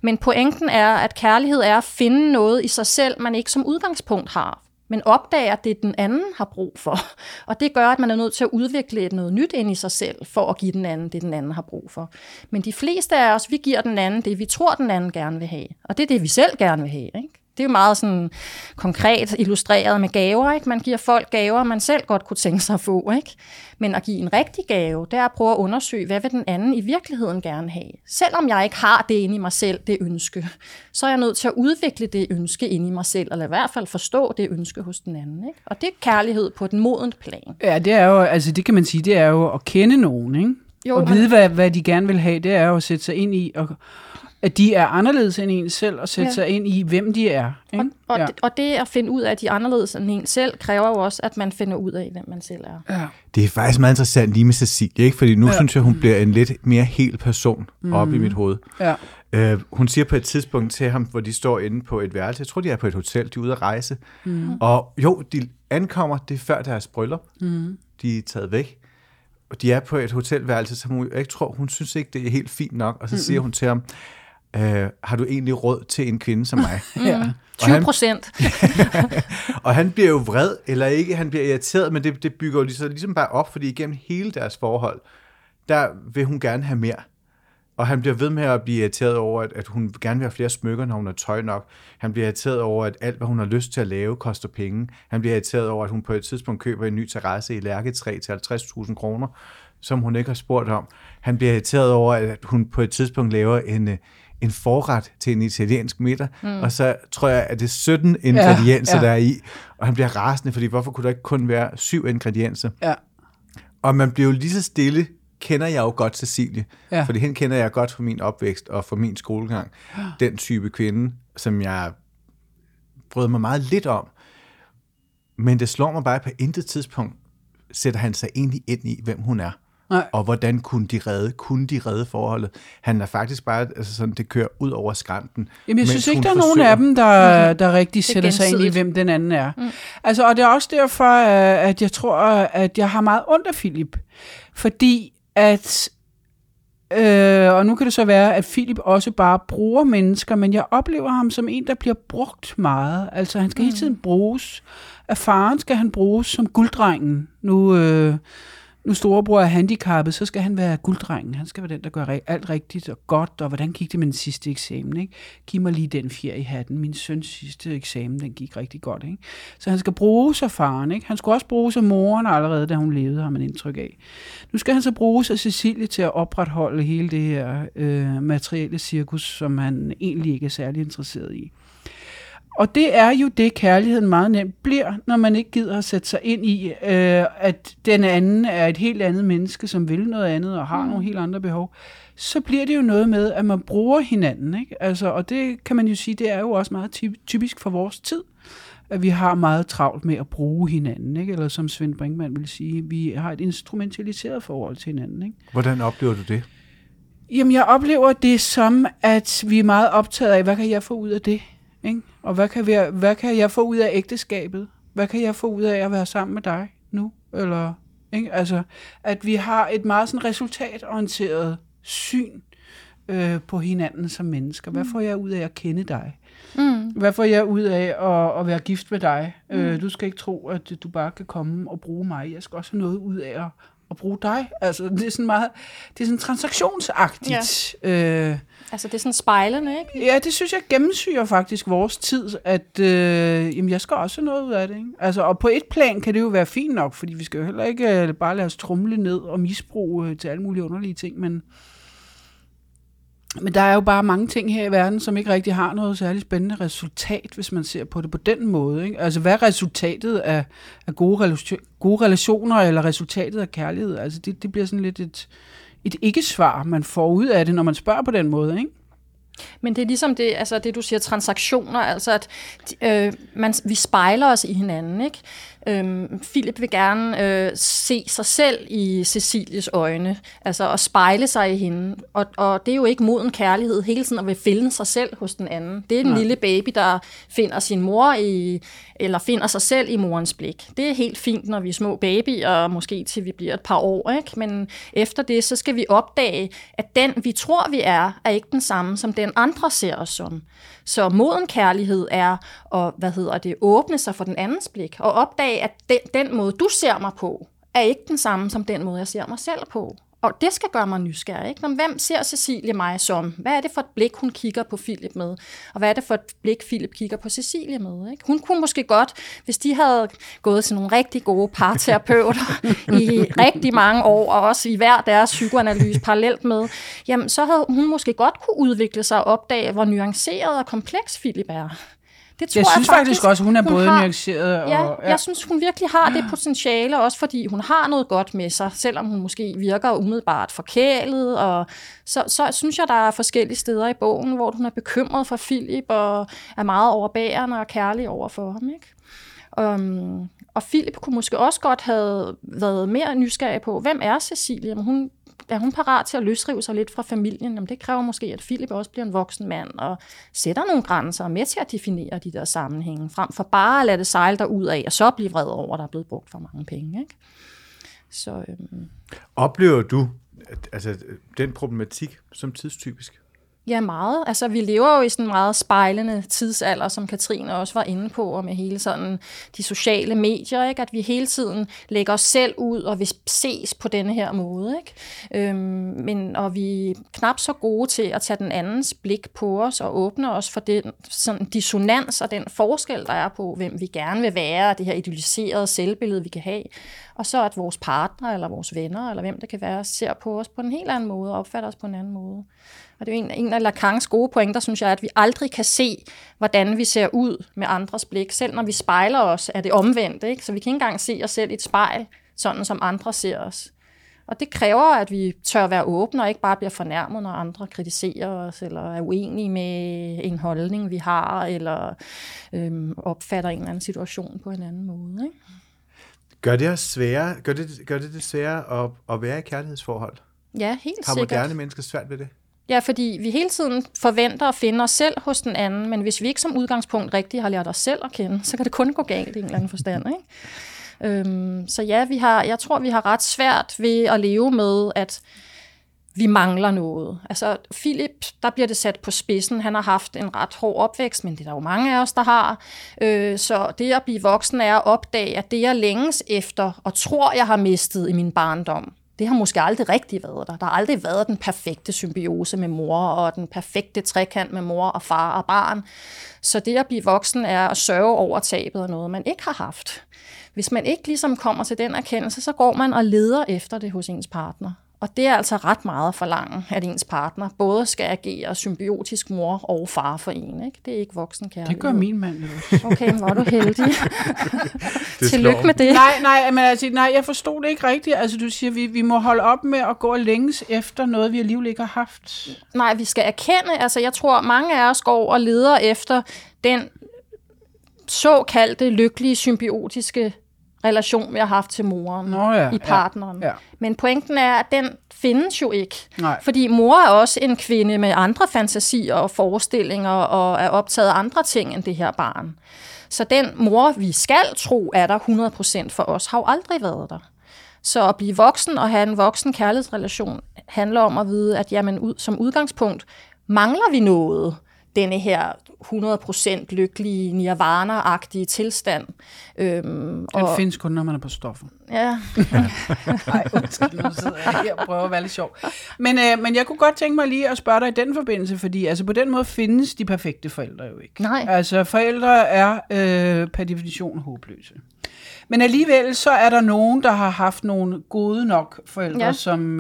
Men pointen er, at kærlighed er at finde noget i sig selv, man ikke som udgangspunkt har, men opdager, at det den anden har brug for. Og det gør, at man er nødt til at udvikle noget nyt ind i sig selv, for at give den anden det, den anden har brug for. Men de fleste af os, vi giver den anden det, vi tror, den anden gerne vil have. Og det er det, vi selv gerne vil have. Ikke? Det er jo meget sådan konkret illustreret med gaver. Ikke? Man giver folk gaver, man selv godt kunne tænke sig at få. Ikke? Men at give en rigtig gave, det er at prøve at undersøge, hvad vil den anden i virkeligheden gerne have. Selvom jeg ikke har det inde i mig selv, det ønske, så er jeg nødt til at udvikle det ønske inde i mig selv, eller i hvert fald forstå det ønske hos den anden. Ikke? Og det er kærlighed på den modent plan. Ja, det er jo, altså det kan man sige, det er jo at kende nogen, ikke? Jo, og vide, hvad de gerne vil have, det er jo at sætte sig ind i og at de er anderledes end en selv, og sætte sig ind i, hvem de er. Ikke? Og det at finde ud af, at de er anderledes end en selv, kræver jo også, at man finder ud af, hvem man selv er. Ja. Det er faktisk meget interessant lige med Cecilie, ikke? Fordi nu synes jeg, hun bliver en lidt mere hel person oppe i mit hoved. Ja. Hun siger på et tidspunkt til ham, hvor de står inde på et værelse. Jeg tror, de er på et hotel, de er ude at rejse. Mm. Og jo, de ankommer, det er før deres bryllup. Mm. De er taget væk. Og de er på et hotelværelse, som hun ikke tror, hun synes ikke, det er helt fint nok. Og så siger hun til ham, har du egentlig råd til en kvinde som mig? 20%. Og han bliver jo vred, eller ikke, han bliver irriteret, men det bygger jo ligesom bare op, fordi igennem hele deres forhold, der vil hun gerne have mere. Og han bliver ved med at blive irriteret over, at hun gerne vil have flere smykker, når hun har tøj nok. Han bliver irriteret over, at alt, hvad hun har lyst til at lave, koster penge. Han bliver irriteret over, at hun på et tidspunkt køber en ny terrasse i Lærketræ til 50.000 kroner, som hun ikke har spurgt om. Han bliver irriteret over, at hun på et tidspunkt laver en forret til en italiensk middag, og så tror jeg, at det er 17 ingredienser, der er i. Og han bliver rasende, fordi hvorfor kunne der ikke kun være 7 ingredienser? Ja. Og man bliver jo lige så stille, kender jeg jo godt Cecilie, fordi hende kender jeg godt fra min opvækst og fra min skolegang. Den type kvinde, som jeg brød mig meget lidt om. Men det slår mig bare, på intet tidspunkt sætter han sig egentlig ind i, hvem hun er. Nej. Og hvordan kunne de redde forholdet? Han er faktisk bare, altså sådan, det kører ud over skrænten. Jamen, jeg synes ikke, der er nogen af dem, der rigtig sætter sig ind i, hvem den anden er. Mm. Altså, og det er også derfor, at jeg tror, at jeg har meget ondt af Filip. Fordi at, og nu kan det så være, at Filip også bare bruger mennesker, men jeg oplever ham som en, der bliver brugt meget. Altså, han skal hele tiden bruges. Af faren skal han bruges som gulddrengen. Nu storebror er handicappet, så skal han være gulddrengen. Han skal være den, der gør alt rigtigt og godt, og hvordan gik det med den sidste eksamen, ikke? Giv mig lige den fjer i hatten. Min søns sidste eksamen, den gik rigtig godt, ikke? Så han skal bruges af faren, ikke? Han skulle også bruges af moren allerede, da hun levede, har man indtryk af. Nu skal han så bruges af Cecilie til at opretholde hele det her materielle cirkus, som han egentlig ikke er særlig interesseret i. Og det er jo det, kærligheden meget nemt bliver, når man ikke gider at sætte sig ind i, at den anden er et helt andet menneske, som vil noget andet og har nogle helt andre behov. Så bliver det jo noget med, at man bruger hinanden, ikke? Altså, og det kan man jo sige, det er jo også meget typisk for vores tid, at vi har meget travlt med at bruge hinanden, ikke? Eller som Svend Brinkmann ville sige, vi har et instrumentaliseret forhold til hinanden, ikke? Hvordan oplever du det? Jamen, jeg oplever det som, at vi er meget optaget af, hvad kan jeg få ud af det? Ikke? Og hvad kan jeg få ud af ægteskabet? Hvad kan jeg få ud af at være sammen med dig nu? Eller, ikke? Altså, at vi har et meget sådan resultatorienteret syn på hinanden som mennesker. Hvad får jeg ud af at kende dig? Mm. Hvad får jeg ud af at være gift med dig? Du skal ikke tro, at du bare kan komme og bruge mig. Jeg skal også have noget ud af at bruge dig. Altså, det er sådan meget, det er sådan transaktionsagtigt. Ja. Altså, det er sådan spejlende, ikke? Ja, det synes jeg gennemsyrer faktisk vores tid, at jamen, jeg skal også have noget ud af det, ikke? Altså, og på et plan kan det jo være fint nok, fordi vi skal jo heller ikke bare lade os trumle ned og misbruge til alle mulige underlige ting, men der er jo bare mange ting her i verden, som ikke rigtig har noget særligt spændende resultat, hvis man ser på det på den måde, ikke? Altså, hvad er resultatet af gode relationer, eller resultatet af kærlighed? Altså, det bliver sådan lidt et ikke-svar, man får ud af det, når man spørger på den måde, ikke? Men det er ligesom det, altså det du siger, transaktioner, altså at vi spejler os i hinanden, ikke? Filip vil gerne se sig selv i Cecilies øjne, altså at spejle sig i hende, og det er jo ikke moden kærlighed hele tiden at vil finde sig selv hos den anden. Det er den lille baby, der finder sin mor eller finder sig selv i morens blik. Det er helt fint, når vi er små babyer, og måske til vi bliver et par år, ikke? Men efter det, så skal vi opdage, at den vi tror vi er ikke den samme, som den andre ser os som. Så moden kærlighed er at, åbne sig for den andens blik, og opdage, at den måde, du ser mig på, er ikke den samme som den måde, jeg ser mig selv på. Og det skal gøre mig nysgerrig, ikke? Men hvem ser Cecilie mig som? Hvad er det for et blik, hun kigger på Filip med? Og hvad er det for et blik, Filip kigger på Cecilie med? Ikke? Hun kunne måske godt, hvis de havde gået til nogle rigtig gode parterapeuter i rigtig mange år, og også i hver deres psykoanalyse parallelt med, jamen så havde hun måske godt kunne udvikle sig og opdage, hvor nuanceret og kompleks Filip er. Jeg synes faktisk også, hun er både nuanceret og... Ja, jeg synes, hun virkelig har det potentiale, også fordi hun har noget godt med sig, selvom hun måske virker umiddelbart forkælet, og så synes jeg, der er forskellige steder i bogen, hvor hun er bekymret for Filip, og er meget overbærende og kærlig over for ham, ikke? Og Filip kunne måske også godt have været mere nysgerrig på, hvem er Cecilie? Men er hun parat til at løsrive sig lidt fra familien? Jamen, det kræver måske, at Filip også bliver en voksen mand og sætter nogle grænser og med til at definere de der sammenhænge, frem for bare at lade det sejle derudad og så blive vred over, at der er blevet brugt for mange penge, ikke? Så, Oplever du altså, den problematik som tidstypisk? Ja, meget. Altså, vi lever jo i sådan en meget spejlende tidsalder, som Katrine også var inde på, og med hele sådan de sociale medier, ikke? At vi hele tiden lægger os selv ud, og vi ses på denne her måde, ikke? Og vi er knap så gode til at tage den andens blik på os og åbne os for den sådan dissonans og den forskel, der er på, hvem vi gerne vil være, og det her idylliserede selvbillede, vi kan have. Og så at vores partner, eller vores venner, eller hvem det kan være, ser på os på en helt anden måde, og opfatter os på en anden måde. Og det er jo en af Lacans gode pointer, synes jeg, at vi aldrig kan se, hvordan vi ser ud med andres blik. Selv når vi spejler os, er det omvendt, ikke? Så vi kan ikke engang se os selv i et spejl, sådan som andre ser os. Og det kræver, at vi tør være åbne og ikke bare bliver fornærmet, når andre kritiserer os, eller er uenige med en holdning, vi har, eller opfatter en eller anden situation på en anden måde, ikke? Gør det det sværere at være i kærlighedsforhold? Ja, helt sikkert. Har moderne mennesker svært ved det? Ja, fordi vi hele tiden forventer at finde os selv hos den anden, men hvis vi ikke som udgangspunkt rigtig har lært os selv at kende, så kan det kun gå galt i en eller anden forstand, ikke? Så ja, jeg tror, vi har ret svært ved at leve med, at vi mangler noget. Altså, Filip, der bliver det sat på spidsen. Han har haft en ret hård opvækst, men det er der jo mange af os, der har. Så det at blive voksen er at opdage, at det, jeg længes efter og tror, jeg har mistet i min barndom, det har måske aldrig rigtig været der. Der har aldrig været den perfekte symbiose med mor, og den perfekte trekant med mor og far og barn. Så det at blive voksen er at sørge over tabet af noget, man ikke har haft. Hvis man ikke ligesom kommer til den erkendelse, så går man og leder efter det hos ens partner. Og det er altså ret meget for langt, at ens partner både skal agere symbiotisk mor og far for en, ikke? Det er ikke voksenkærlighed. Det gør min mand jo. Okay, men var du heldig. Tillykke med det. Nej, men altså, jeg forstod det ikke rigtigt. Altså, du siger, vi må holde op med at gå og længes efter noget, vi alligevel ikke har haft. Nej, vi skal erkende. Altså, jeg tror, mange af os går og leder efter den såkaldte lykkelige symbiotiske relation, vi har haft til moren. Nå ja, i partneren. Ja. Men pointen er, at den findes jo ikke. Nej. Fordi mor er også en kvinde med andre fantasier og forestillinger, og er optaget af andre ting end det her barn. Så den mor, vi skal tro, er der 100% for os, har jo aldrig været der. Så at blive voksen og have en voksen kærlighedsrelation handler om at vide, at jamen, som udgangspunkt mangler vi noget. Denne her 100% lykkelige, nirvana-agtige tilstand. Den findes kun, når man er på stoffer. Ja. Nej, undskyld, nu sidder jeg her og prøver at være lidt sjov. Men jeg kunne godt tænke mig lige at spørge dig i den forbindelse, fordi altså, på den måde findes de perfekte forældre jo ikke. Nej. Altså, forældre er per definition håbløse. Men alligevel, så er der nogen, der har haft nogle gode nok forældre, ja, som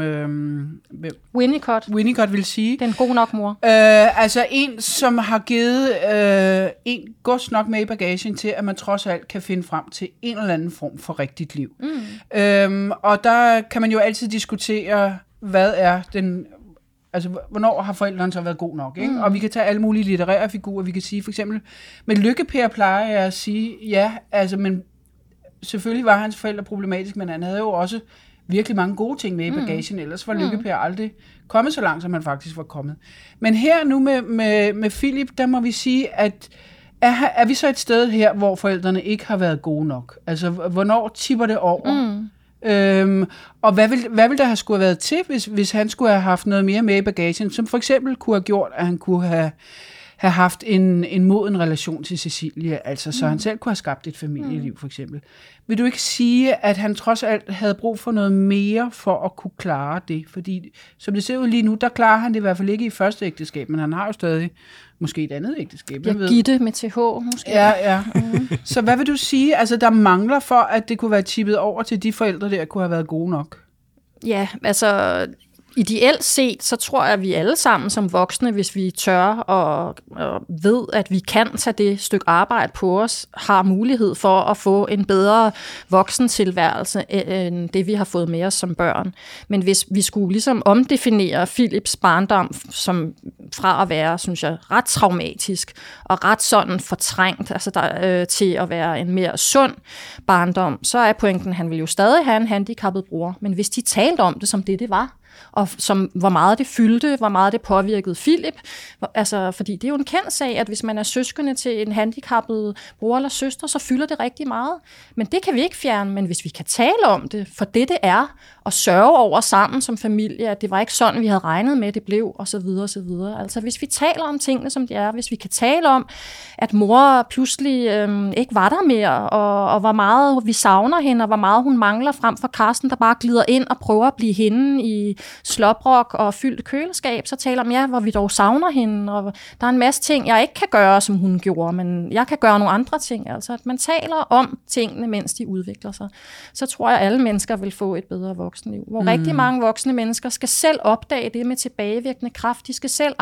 Winnicott vil sige. Den gode nok mor. Altså en, som har givet en gods nok med i bagagen til, at man trods alt kan finde frem til en eller anden form for rigtigt liv. Mm. Og der kan man jo altid diskutere, hvad er den... Altså, hvornår har forældrene så været god nok, ikke? Mm. Og vi kan tage alle mulige litterære figurer, vi kan sige for eksempel... Men Lykke Per plejer jeg at sige, ja, altså, men... Selvfølgelig var hans forældre problematisk, men han havde jo også virkelig mange gode ting med i bagagen, ellers var Lykke Per aldrig kommet så langt, som han faktisk var kommet. Men her nu med Filip, der må vi sige, at er vi så et sted her, hvor forældrene ikke har været gode nok? Altså, hvornår tipper det over? Mm. Og hvad vil der have skulle have været til, hvis han skulle have haft noget mere med i bagagen, som for eksempel kunne have gjort, at han kunne have haft en moden relation til Cecilie, altså så han selv kunne have skabt et familieliv for eksempel. Vil du ikke sige, at han trods alt havde brug for noget mere for at kunne klare det? Fordi som det ser ud lige nu, der klarer han det i hvert fald ikke i første ægteskab, men han har jo stadig måske et andet ægteskab. Jeg Birgitte med TH måske. Ja. Mm. Så hvad vil du sige, altså der mangler for, at det kunne være tippet over til de forældre der, kunne have været gode nok? Ja, altså... Ideelt set, så tror jeg, at vi alle sammen som voksne, hvis vi tør og ved, at vi kan tage det stykke arbejde på os, har mulighed for at få en bedre voksentilværelse end det, vi har fået med os som børn. Men hvis vi skulle ligesom omdefinere Filips barndom som fra at være, synes jeg, ret traumatisk og ret sådan fortrængt, altså til at være en mere sund barndom, så er pointen, han ville jo stadig have en handicappet bror, men hvis de talte om det som det var, og som, hvor meget det fyldte, hvor meget det påvirkede Filip. Altså, fordi det er jo en kendt sag, at hvis man er søskende til en handicappet bror eller søster, så fylder det rigtig meget. Men det kan vi ikke fjerne, men hvis vi kan tale om det, for det er, og sørge over sammen som familie, at det var ikke sådan, vi havde regnet med, det blev, og så videre, og så videre. Altså, hvis vi taler om tingene, som de er, hvis vi kan tale om, at mor pludselig ikke var der mere, og hvor meget vi savner hende, og hvor meget hun mangler frem for Karsten, der bare glider ind og prøver at blive hende i slåbrok og fyldt køleskab, så taler om, ja, hvor vi dog savner hende, og der er en masse ting, jeg ikke kan gøre, som hun gjorde, men jeg kan gøre nogle andre ting. Altså, at man taler om tingene, mens de udvikler sig. Så tror jeg, at alle mennesker vil få et bedre voksenliv, hvor rigtig mange voksne mennesker skal selv opdage det med tilbagevirkende kraft. De skal selv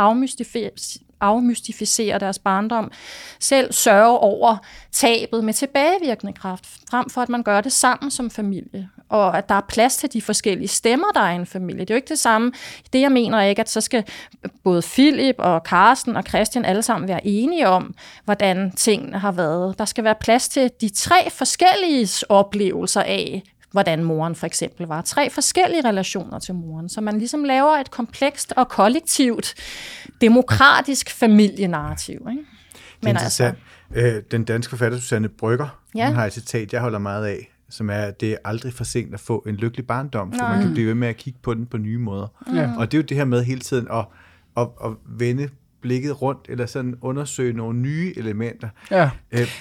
afmystificere deres barndom, selv sørge over tabet med tilbagevirkende kraft, frem for at man gør det sammen som familie, og at der er plads til de forskellige stemmer, der er i en familie. Det er jo ikke det samme. Det jeg mener ikke, at så skal både Filip og Karsten og Christian alle sammen være enige om, hvordan tingene har været. Der skal være plads til de tre forskellige oplevelser af, hvordan moren for eksempel var. Tre forskellige relationer til moren, så man ligesom laver et komplekst og kollektivt, demokratisk familienarrativ. Ikke? Men altså, den danske forfatter Susanne Brøgger, hun har et citat, jeg holder meget af, som er, at det er aldrig for sent at få en lykkelig barndom, for man kan blive ved med at kigge på den på nye måder. Ja. Og det er jo det her med hele tiden at vende blikket rundt, eller sådan undersøge nogle nye elementer. Ja.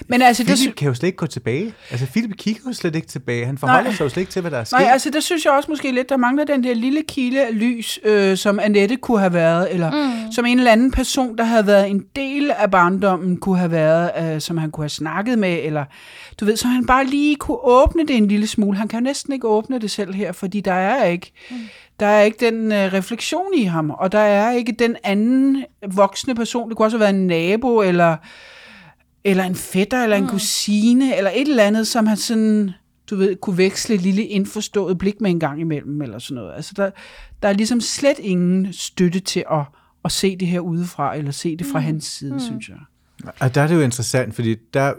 Men altså, Filip kan jo slet ikke gå tilbage. Altså, Filip kigger jo slet ikke tilbage. Han forholder sig jo slet ikke til, hvad der er sket. Nej, altså, der synes jeg også måske lidt, der mangler den der lille kilde af lys, som Annette kunne have været, eller som en eller anden person, der havde været en del af barndommen, kunne have været, som han kunne have snakket med, eller du ved, så han bare lige kunne åbne det en lille smule. Han kan jo næsten ikke åbne det selv her, fordi der er ikke den refleksion i ham, og der er ikke den anden voksne person. Det kunne også være en nabo, eller en fætter, eller en kusine, eller et eller andet, som han sådan, du ved, kunne veksle et lille indforstået blik med en gang imellem, eller sådan noget. Altså, der er ligesom slet ingen støtte til at se det her udefra, eller se det fra hans side, synes jeg. Og der er det jo interessant, fordi der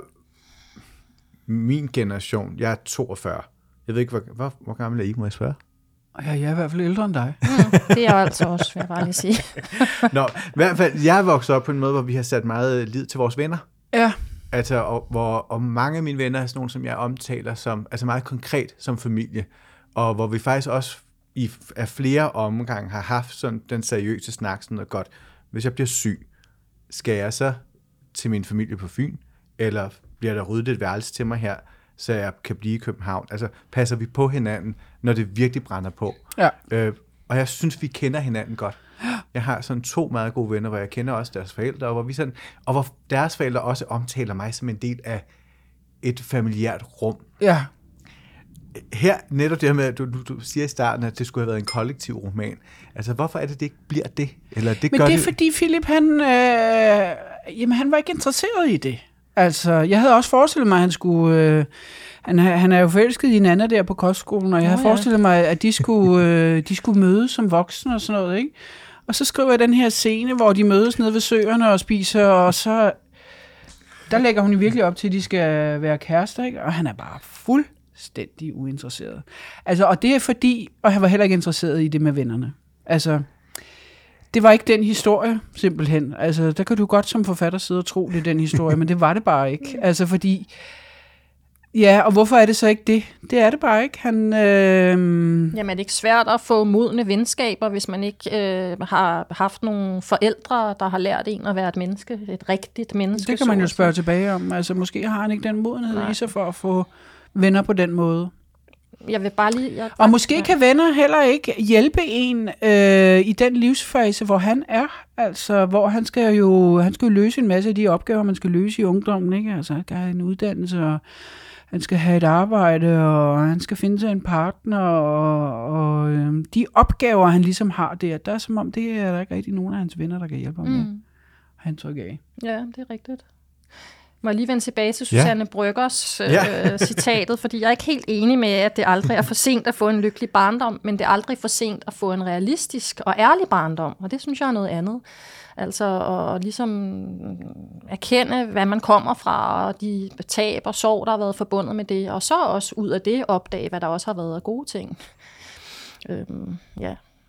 min generation, jeg er 42, jeg ved ikke, hvor gammel er I, må jeg spørge? Ja, jeg er i hvert fald ældre end dig. Det er jeg altså også, vil jeg bare lige sige. Nå, i hvert fald, jeg er vokset op på en måde, hvor vi har sat meget lid til vores venner. Ja. Altså, og mange af mine venner er sådan nogle, som jeg omtaler som, altså meget konkret som familie, og hvor vi faktisk også af flere omgange har haft sådan den seriøse snak, sådan noget godt. Hvis jeg bliver syg, skal jeg så til min familie på Fyn, eller bliver der ryddet et værelse til mig her, så jeg kan blive i København? Altså, passer vi på hinanden, når det virkelig brænder på? Ja. Og jeg synes, vi kender hinanden godt. Jeg har sådan 2 meget gode venner, hvor jeg kender også deres forældre, og hvor deres forældre også omtaler mig som en del af et familiært rum. Ja. Her, netop det her med, at du siger i starten, at det skulle have været en kollektiv roman. Altså, hvorfor er det ikke bliver det? Eller det men gør det er, det... fordi Filip, han var ikke interesseret i det. Altså, jeg havde også forestillet mig, at han skulle... Han er jo forelsket i Nana der på kostskolen, og jeg havde forestillet mig, at de skulle mødes som voksne og sådan noget, ikke? Og så skriver jeg den her scene, hvor de mødes nede ved søerne og spiser, og så... Der lægger hun virkelig op til, at de skal være kærester, ikke? Og han er bare fuldstændig uinteresseret. Altså, og det er fordi... Og han var heller ikke interesseret i det med vennerne. Altså... Det var ikke den historie, simpelthen. Altså, der kan du godt som forfatter sidde og tro, det er den historie, men det var det bare ikke. Altså, fordi... Ja, og hvorfor er det så ikke det? Det er det bare ikke. Jamen, er det ikke svært at få modne venskaber, hvis man ikke har haft nogle forældre, der har lært en at være et menneske, et rigtigt menneske? Det kan man jo spørge tilbage om. Altså, måske har han ikke den modenhed i sig for at få venner på den måde. Og måske kan venner heller ikke hjælpe en i den livsfase, hvor han er. Altså, hvor han skal jo løse en masse af de opgaver, man skal løse i ungdommen, ikke? Altså, han skal have en uddannelse, og han skal have et arbejde, og han skal finde sig en partner, og de opgaver, han ligesom har der er som om, det er der ikke rigtig nogen af hans venner, der kan hjælpe ham med. Han tog af. Ja, det er rigtigt. Må jeg lige vende tilbage til Susanne Brøggers citatet, fordi jeg er ikke helt enig med, at det aldrig er for sent at få en lykkelig barndom, men det er aldrig for sent at få en realistisk og ærlig barndom, og det synes jeg er noget andet. Altså at ligesom erkende, hvad man kommer fra, og de tab og sorg, der har været forbundet med det, og så også ud af det opdage, hvad der også har været af gode ting.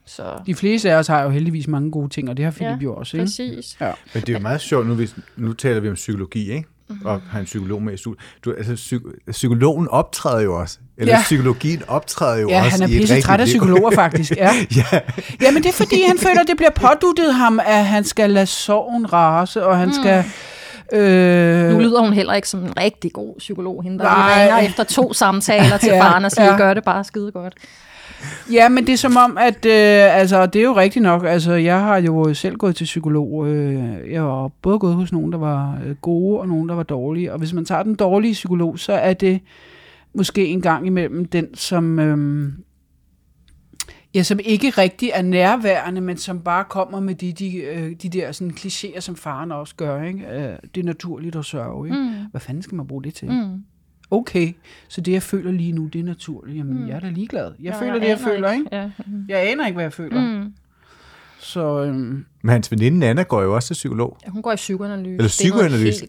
Så. De fleste af os har jo heldigvis mange gode ting, og det har Filip jo også. Ikke? Præcis. Ja. Men det er jo meget sjovt, nu taler vi om psykologi, ikke? Og har en psykolog med i studiet. Altså, psykologen optræder jo også. Eller psykologien optræder jo også. Ja, han er pissetræt af psykologer faktisk. Ja. Ja, men det er fordi, han føler, det bliver påduttet ham, at han skal lade sorgen rase, og han skal... Nu lyder hun heller ikke som en rigtig god psykolog, hende, der ringer efter 2 samtaler til faren og siger, gør det bare skide godt. Ja, men det er som om, at altså, det er jo rigtigt nok. Altså, jeg har jo selv gået til psykolog. Jeg har både gået hos nogen, der var gode, og nogen, der var dårlige. Og hvis man tager den dårlige psykolog, så er det måske en gang imellem den, som, som ikke rigtig er nærværende, men som bare kommer med de der sådan, klichéer, som faren også gør. Ikke? Det er naturligt at sørge. Ikke? Hvad fanden skal man bruge det til? Mm. Okay, så det, jeg føler lige nu, det er naturligt. Jamen, jeg er da ligeglad. Jeg føler det, jeg føler, ikke? Ja. Jeg aner ikke, hvad jeg føler. Så, Men hans veninde, Nana, går jo også til psykolog. Ja, hun går i psykoanalyse. Eller psykoanalyse.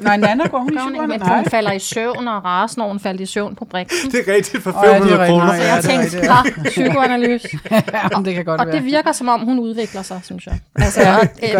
Nej, Nana går hun i psykoanalyse. Men hun falder i søvn og raser, når hun falder i søvn på briksen. Det er rigtigt for 500 kroner. Så jeg tænkte, psykoanalyse. Jamen, det kan godt være. Og det virker, som om hun udvikler sig, synes jeg. Altså,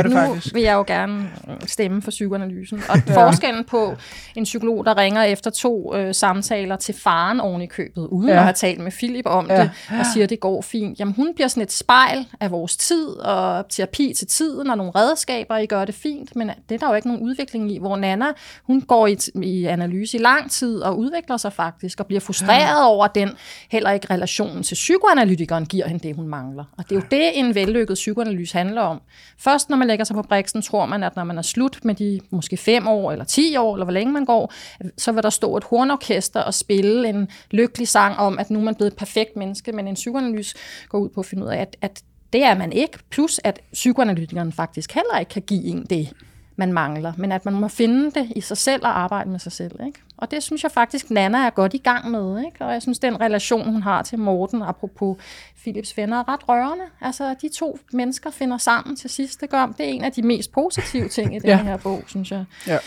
nu vil jeg jo gerne stemme for psykoanalysen. Og forskellen på en psykolog, der ringer efter 2 samtaler til faren oven i købet, uden at have talt med Filip om det, og siger, det går fint. Jamen, hun bliver sådan et spejl af vores tid og terapi til tiden og nogle redskaber, I gør det fint, men det er der jo ikke nogen udvikling i, hvor Nana, hun går i analyse i lang tid og udvikler sig faktisk og bliver frustreret over den, heller ikke relationen til psykoanalytikeren giver hende det, hun mangler. Og det er jo det, en vellykket psykoanalyse handler om. Først, når man lægger sig på briksen, tror man, at når man er slut med de måske 5 år eller 10 år, eller hvor længe man går, så vil der stå et hornorkester og spille en lykkelig sang om, at nu er man blevet et perfekt menneske, men en psykoanalyse går ud på at finde ud af, at det er man ikke, plus at psykoanalytikeren faktisk heller ikke kan give en det, man mangler, men at man må finde det i sig selv og arbejde med sig selv. Ikke? Og det synes jeg faktisk, Nana er godt i gang med. Ikke? Og jeg synes, den relation, hun har til Morten, apropos Philips venner, er ret rørende. Altså, de 2 mennesker finder sammen til sidst. Det er en af de mest positive ting i den her bog, synes jeg. Ja.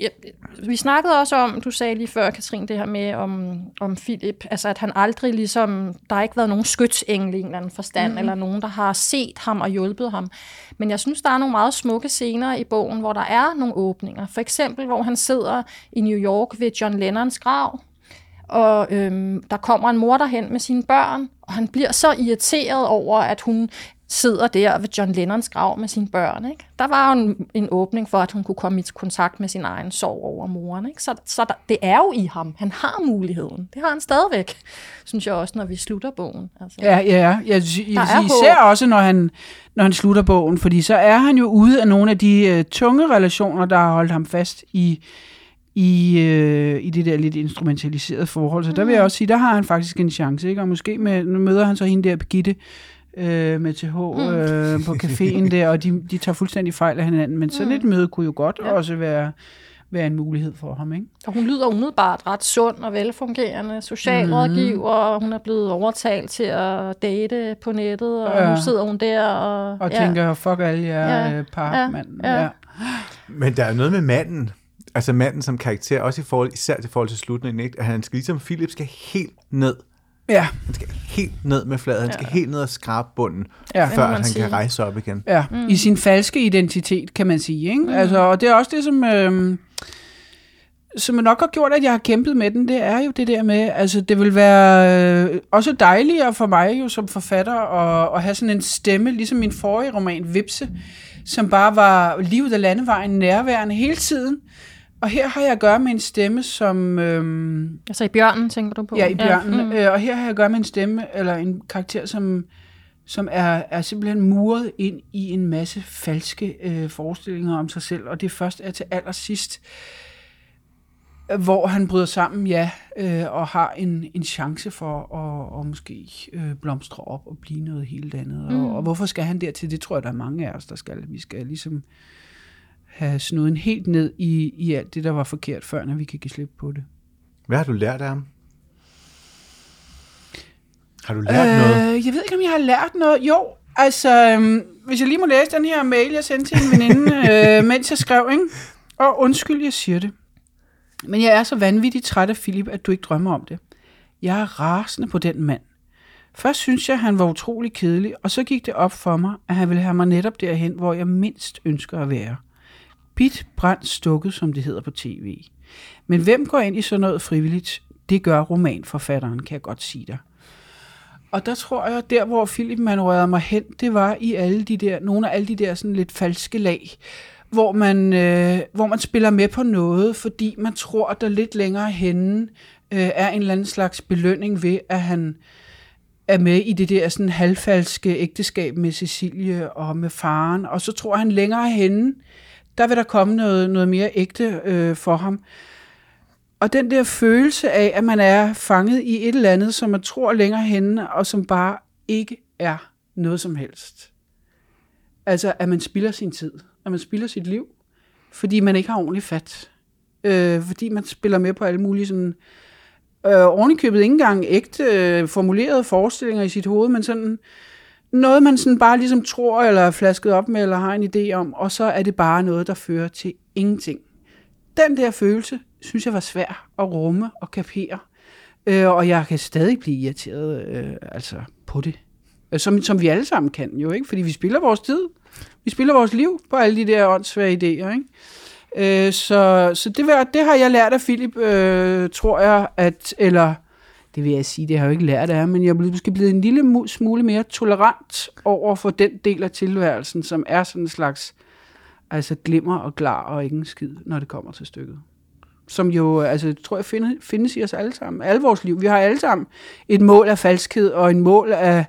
Ja, vi snakkede også om, du sagde lige før, Katrine, det her med om Filip, altså at han aldrig ligesom, der har ikke været nogen skytsengel i en eller anden forstand, eller nogen, der har set ham og hjulpet ham. Men jeg synes, der er nogle meget smukke scener i bogen, hvor der er nogle åbninger. For eksempel, hvor han sidder i New York ved John Lennons grav, og der kommer en mor derhen med sine børn, og han bliver så irriteret over, at hun sidder der ved John Lennons grav med sine børn. Ikke? Der var jo en åbning for, at hun kunne komme i kontakt med sin egen sorg over moren. Ikke? Så det er jo i ham. Han har muligheden. Det har han stadigvæk, synes jeg også, når vi slutter bogen. Altså, især også, når han slutter bogen, fordi så er han jo ude af nogle af de tunge relationer, der har holdt ham fast i det der lidt instrumentaliserede forhold. Så der vil jeg også sige, der har han faktisk en chance. Ikke? Og måske nu møder han så hende der, Birgitte, med TH på caféen der, og de tager fuldstændig fejl af hinanden, men sådan et møde kunne jo godt også være en mulighed for ham, ikke? Og hun lyder umiddelbart ret sund og velfungerende socialrådgiver, og hun er blevet overtalt til at date på nettet, og nu sidder hun der og tænker, fuck alle jer par, manden. Ja. Men der er noget med manden, altså manden som karakter, også især i forhold til slutningen, ikke? At han skal ligesom Filip skal helt ned. Ja. Han skal helt ned med fladet. Han skal helt ned og skrabe bunden, før han kan rejse op igen. Ja. I sin falske identitet, kan man sige. Ikke? Altså, og det er også det, som nok har gjort, at jeg har kæmpet med den. Det er jo det der med, altså det vil være også dejligere for mig jo som forfatter at have sådan en stemme, ligesom min forrige roman, Vipse, som bare var livet af landevejen nærværende hele tiden. Og her har jeg at gøre med en stemme, som... Altså i Bjørnen, tænker du på? Ja, i Bjørnen. Og her har jeg at gøre med en stemme, eller en karakter, som er simpelthen muret ind i en masse falske forestillinger om sig selv. Og det først er til allersidst, hvor han bryder sammen, og har en chance for at måske blomstre op og blive noget helt andet. Og hvorfor skal han dertil? Det tror jeg, der er mange af os, der skal. Vi skal ligesom... have snuden helt ned i alt det, der var forkert før, når vi kan give slip på det. Hvad har du lært af ham? Har du lært noget? Jeg ved ikke, om jeg har lært noget. Jo, altså, hvis jeg lige må læse den her mail, jeg sendte til en veninde, mens jeg skrev, ikke? Og undskyld, jeg siger det. Men jeg er så vanvittigt træt af Filip, at du ikke drømmer om det. Jeg er rasende på den mand. Først synes jeg, han var utrolig kedelig, og så gik det op for mig, at han ville have mig netop derhen, hvor jeg mindst ønsker at være. Bit, brand, stukket, som det hedder på tv. Men hvem går ind i sådan noget frivilligt? Det gør romanforfatteren, kan jeg godt sige dig. Og der tror jeg, der hvor Filip man rørede mig hen, det var i alle de der, nogle af alle de der sådan lidt falske lag, hvor man spiller med på noget, fordi man tror, at der lidt længere henne er en eller anden slags belønning ved, at han er med i det der sådan halvfalske ægteskab med Cecilie og med faren, og så tror han længere henne, der vil der komme noget mere ægte for ham. Og den der følelse af, at man er fanget i et eller andet, som man tror længere henne, og som bare ikke er noget som helst. Altså, at man spilder sin tid, at man spilder sit liv, fordi man ikke har ordentligt fat. Fordi man spiller med på alle mulige sådan, ovenikøbet ikke engang ægte formulerede forestillinger i sit hoved, men sådan noget, man sådan bare ligesom tror, eller er flasket op med, eller har en idé om, og så er det bare noget, der fører til ingenting. Den der følelse, synes jeg var svær at rumme og kapere. Og jeg kan stadig blive irriteret på det. Som vi alle sammen kan jo, ikke? Fordi vi spilder vores tid. Vi spilder vores liv på alle de der åndssvære idéer, ikke? Så det har jeg lært af Filip, tror jeg, eller det vil jeg sige, det har jeg jo ikke lært af, men jeg er måske blevet en lille smule mere tolerant over for den del af tilværelsen, som er sådan en slags glimmer og glar og ikke en skid, når det kommer til stykket. Som jo, tror jeg, findes i os alle sammen. Alle vores liv. Vi har alle sammen et mål af falskhed og et mål af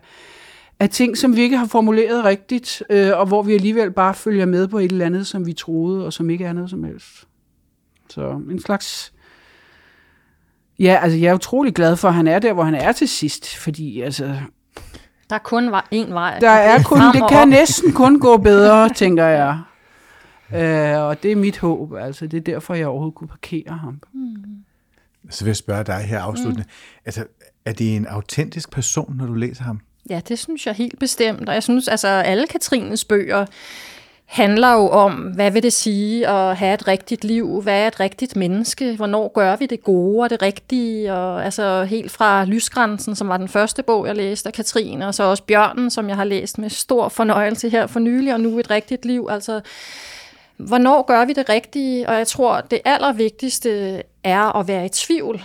ting, som vi ikke har formuleret rigtigt, og hvor vi alligevel bare følger med på et eller andet, som vi troede, og som ikke er noget som helst. Så en slags... Ja, jeg er utrolig glad for, at han er der, hvor han er til sidst, fordi Der kun var én vej. Det kan næsten kun gå bedre, tænker jeg. Og det er mit håb, det er derfor, jeg overhovedet kunne parkere ham. Mm. Så vil jeg spørge dig her afsluttende, er det en autentisk person, når du læser ham? Ja, det synes jeg helt bestemt, og jeg synes, alle Katrines bøger handler jo om, hvad vil det sige at have et rigtigt liv, hvad er et rigtigt menneske, hvornår gør vi det gode og det rigtige, og helt fra Lysgrænsen, som var den første bog, jeg læste af Katrine, og så også Bjørnen, som jeg har læst med stor fornøjelse her for nylig, og nu Et Rigtigt Liv, hvornår gør vi det rigtige? Og jeg tror, det allervigtigste er at være i tvivl,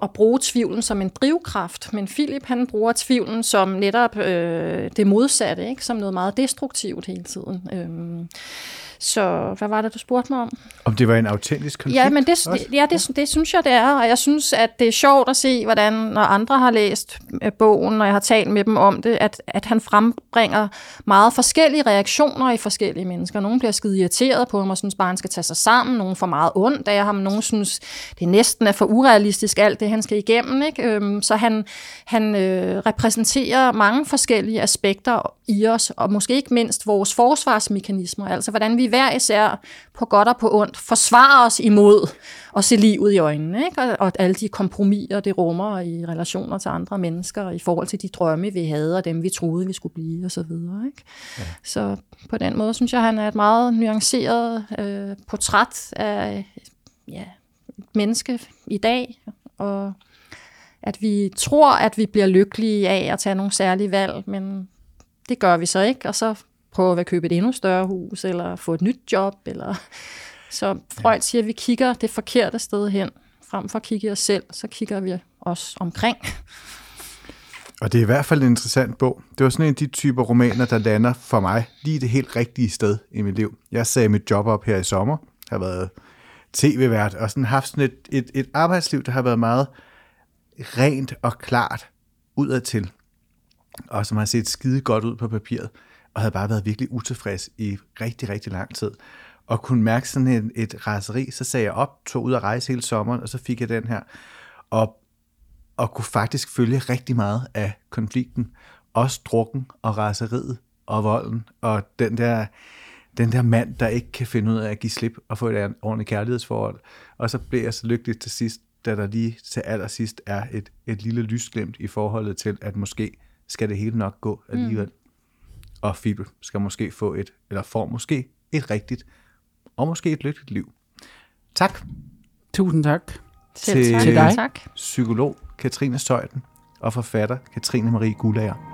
og bruge tvivlen som en drivkraft. Men Filip, han bruger tvivlen som netop det modsatte, ikke? Som noget meget destruktivt hele tiden. Så hvad var det, du spurgte mig om? Om det var en autentisk konflikt? Ja, men det synes jeg, det er. Og jeg synes, at det er sjovt at se, hvordan når andre har læst bogen, og jeg har talt med dem om det, at han frembringer meget forskellige reaktioner i forskellige mennesker. Nogle bliver skide irriteret på ham og synes bare, han skal tage sig sammen. Nogle får meget ondt af ham. Nogle synes, det næsten er for urealistisk alt det, han skal igennem. Ikke? Så han repræsenterer mange forskellige aspekter i os, og måske ikke mindst vores forsvarsmekanismer. Altså hvordan vi hver især på godt og på ondt forsvarer os imod at se livet i øjnene, ikke? Og alle de kompromiser, det rummer i relationer til andre mennesker, i forhold til de drømme, vi havde, og dem, vi troede, vi skulle blive, og så videre. Ikke? Ja. Så på den måde, synes jeg, han er et meget nuanceret portræt af et menneske i dag, og at vi tror, at vi bliver lykkelige af at tage nogle særlige valg, men det gør vi så ikke, og så prøve at købe et endnu større hus, eller få et nyt job, eller... Så Freud siger, at vi kigger det forkerte sted hen. Frem for at kigge os selv, så kigger vi os omkring. Og det er i hvert fald en interessant bog. Det var sådan en af de typer romaner, der lander for mig lige det helt rigtige sted i mit liv. Jeg sagde mit job op her i sommer, har været tv-vært, og sådan haft sådan et arbejdsliv, der har været meget rent og klart udadtil, og som har set skide godt ud på papiret. Og havde bare været virkelig utilfreds i rigtig, rigtig lang tid. Og kunne mærke sådan et raseri, så sagde jeg op, tog ud at rejse hele sommeren, og så fik jeg den her. Og kunne faktisk følge rigtig meget af konflikten. Også drukken og raseriet og volden. Og den der mand, der ikke kan finde ud af at give slip og få et ordentligt kærlighedsforhold. Og så blev jeg så lykkelig til sidst, da der lige til allersidst er et lille lysglimt i forholdet til, at måske skal det hele nok gå alligevel. Mm. Og Filip skal måske få et rigtigt og måske et lykkeligt liv. Tak. Tusind tak. Til dig. Psykolog Katrine Zeuthen og forfatter Katrine Marie Guldager.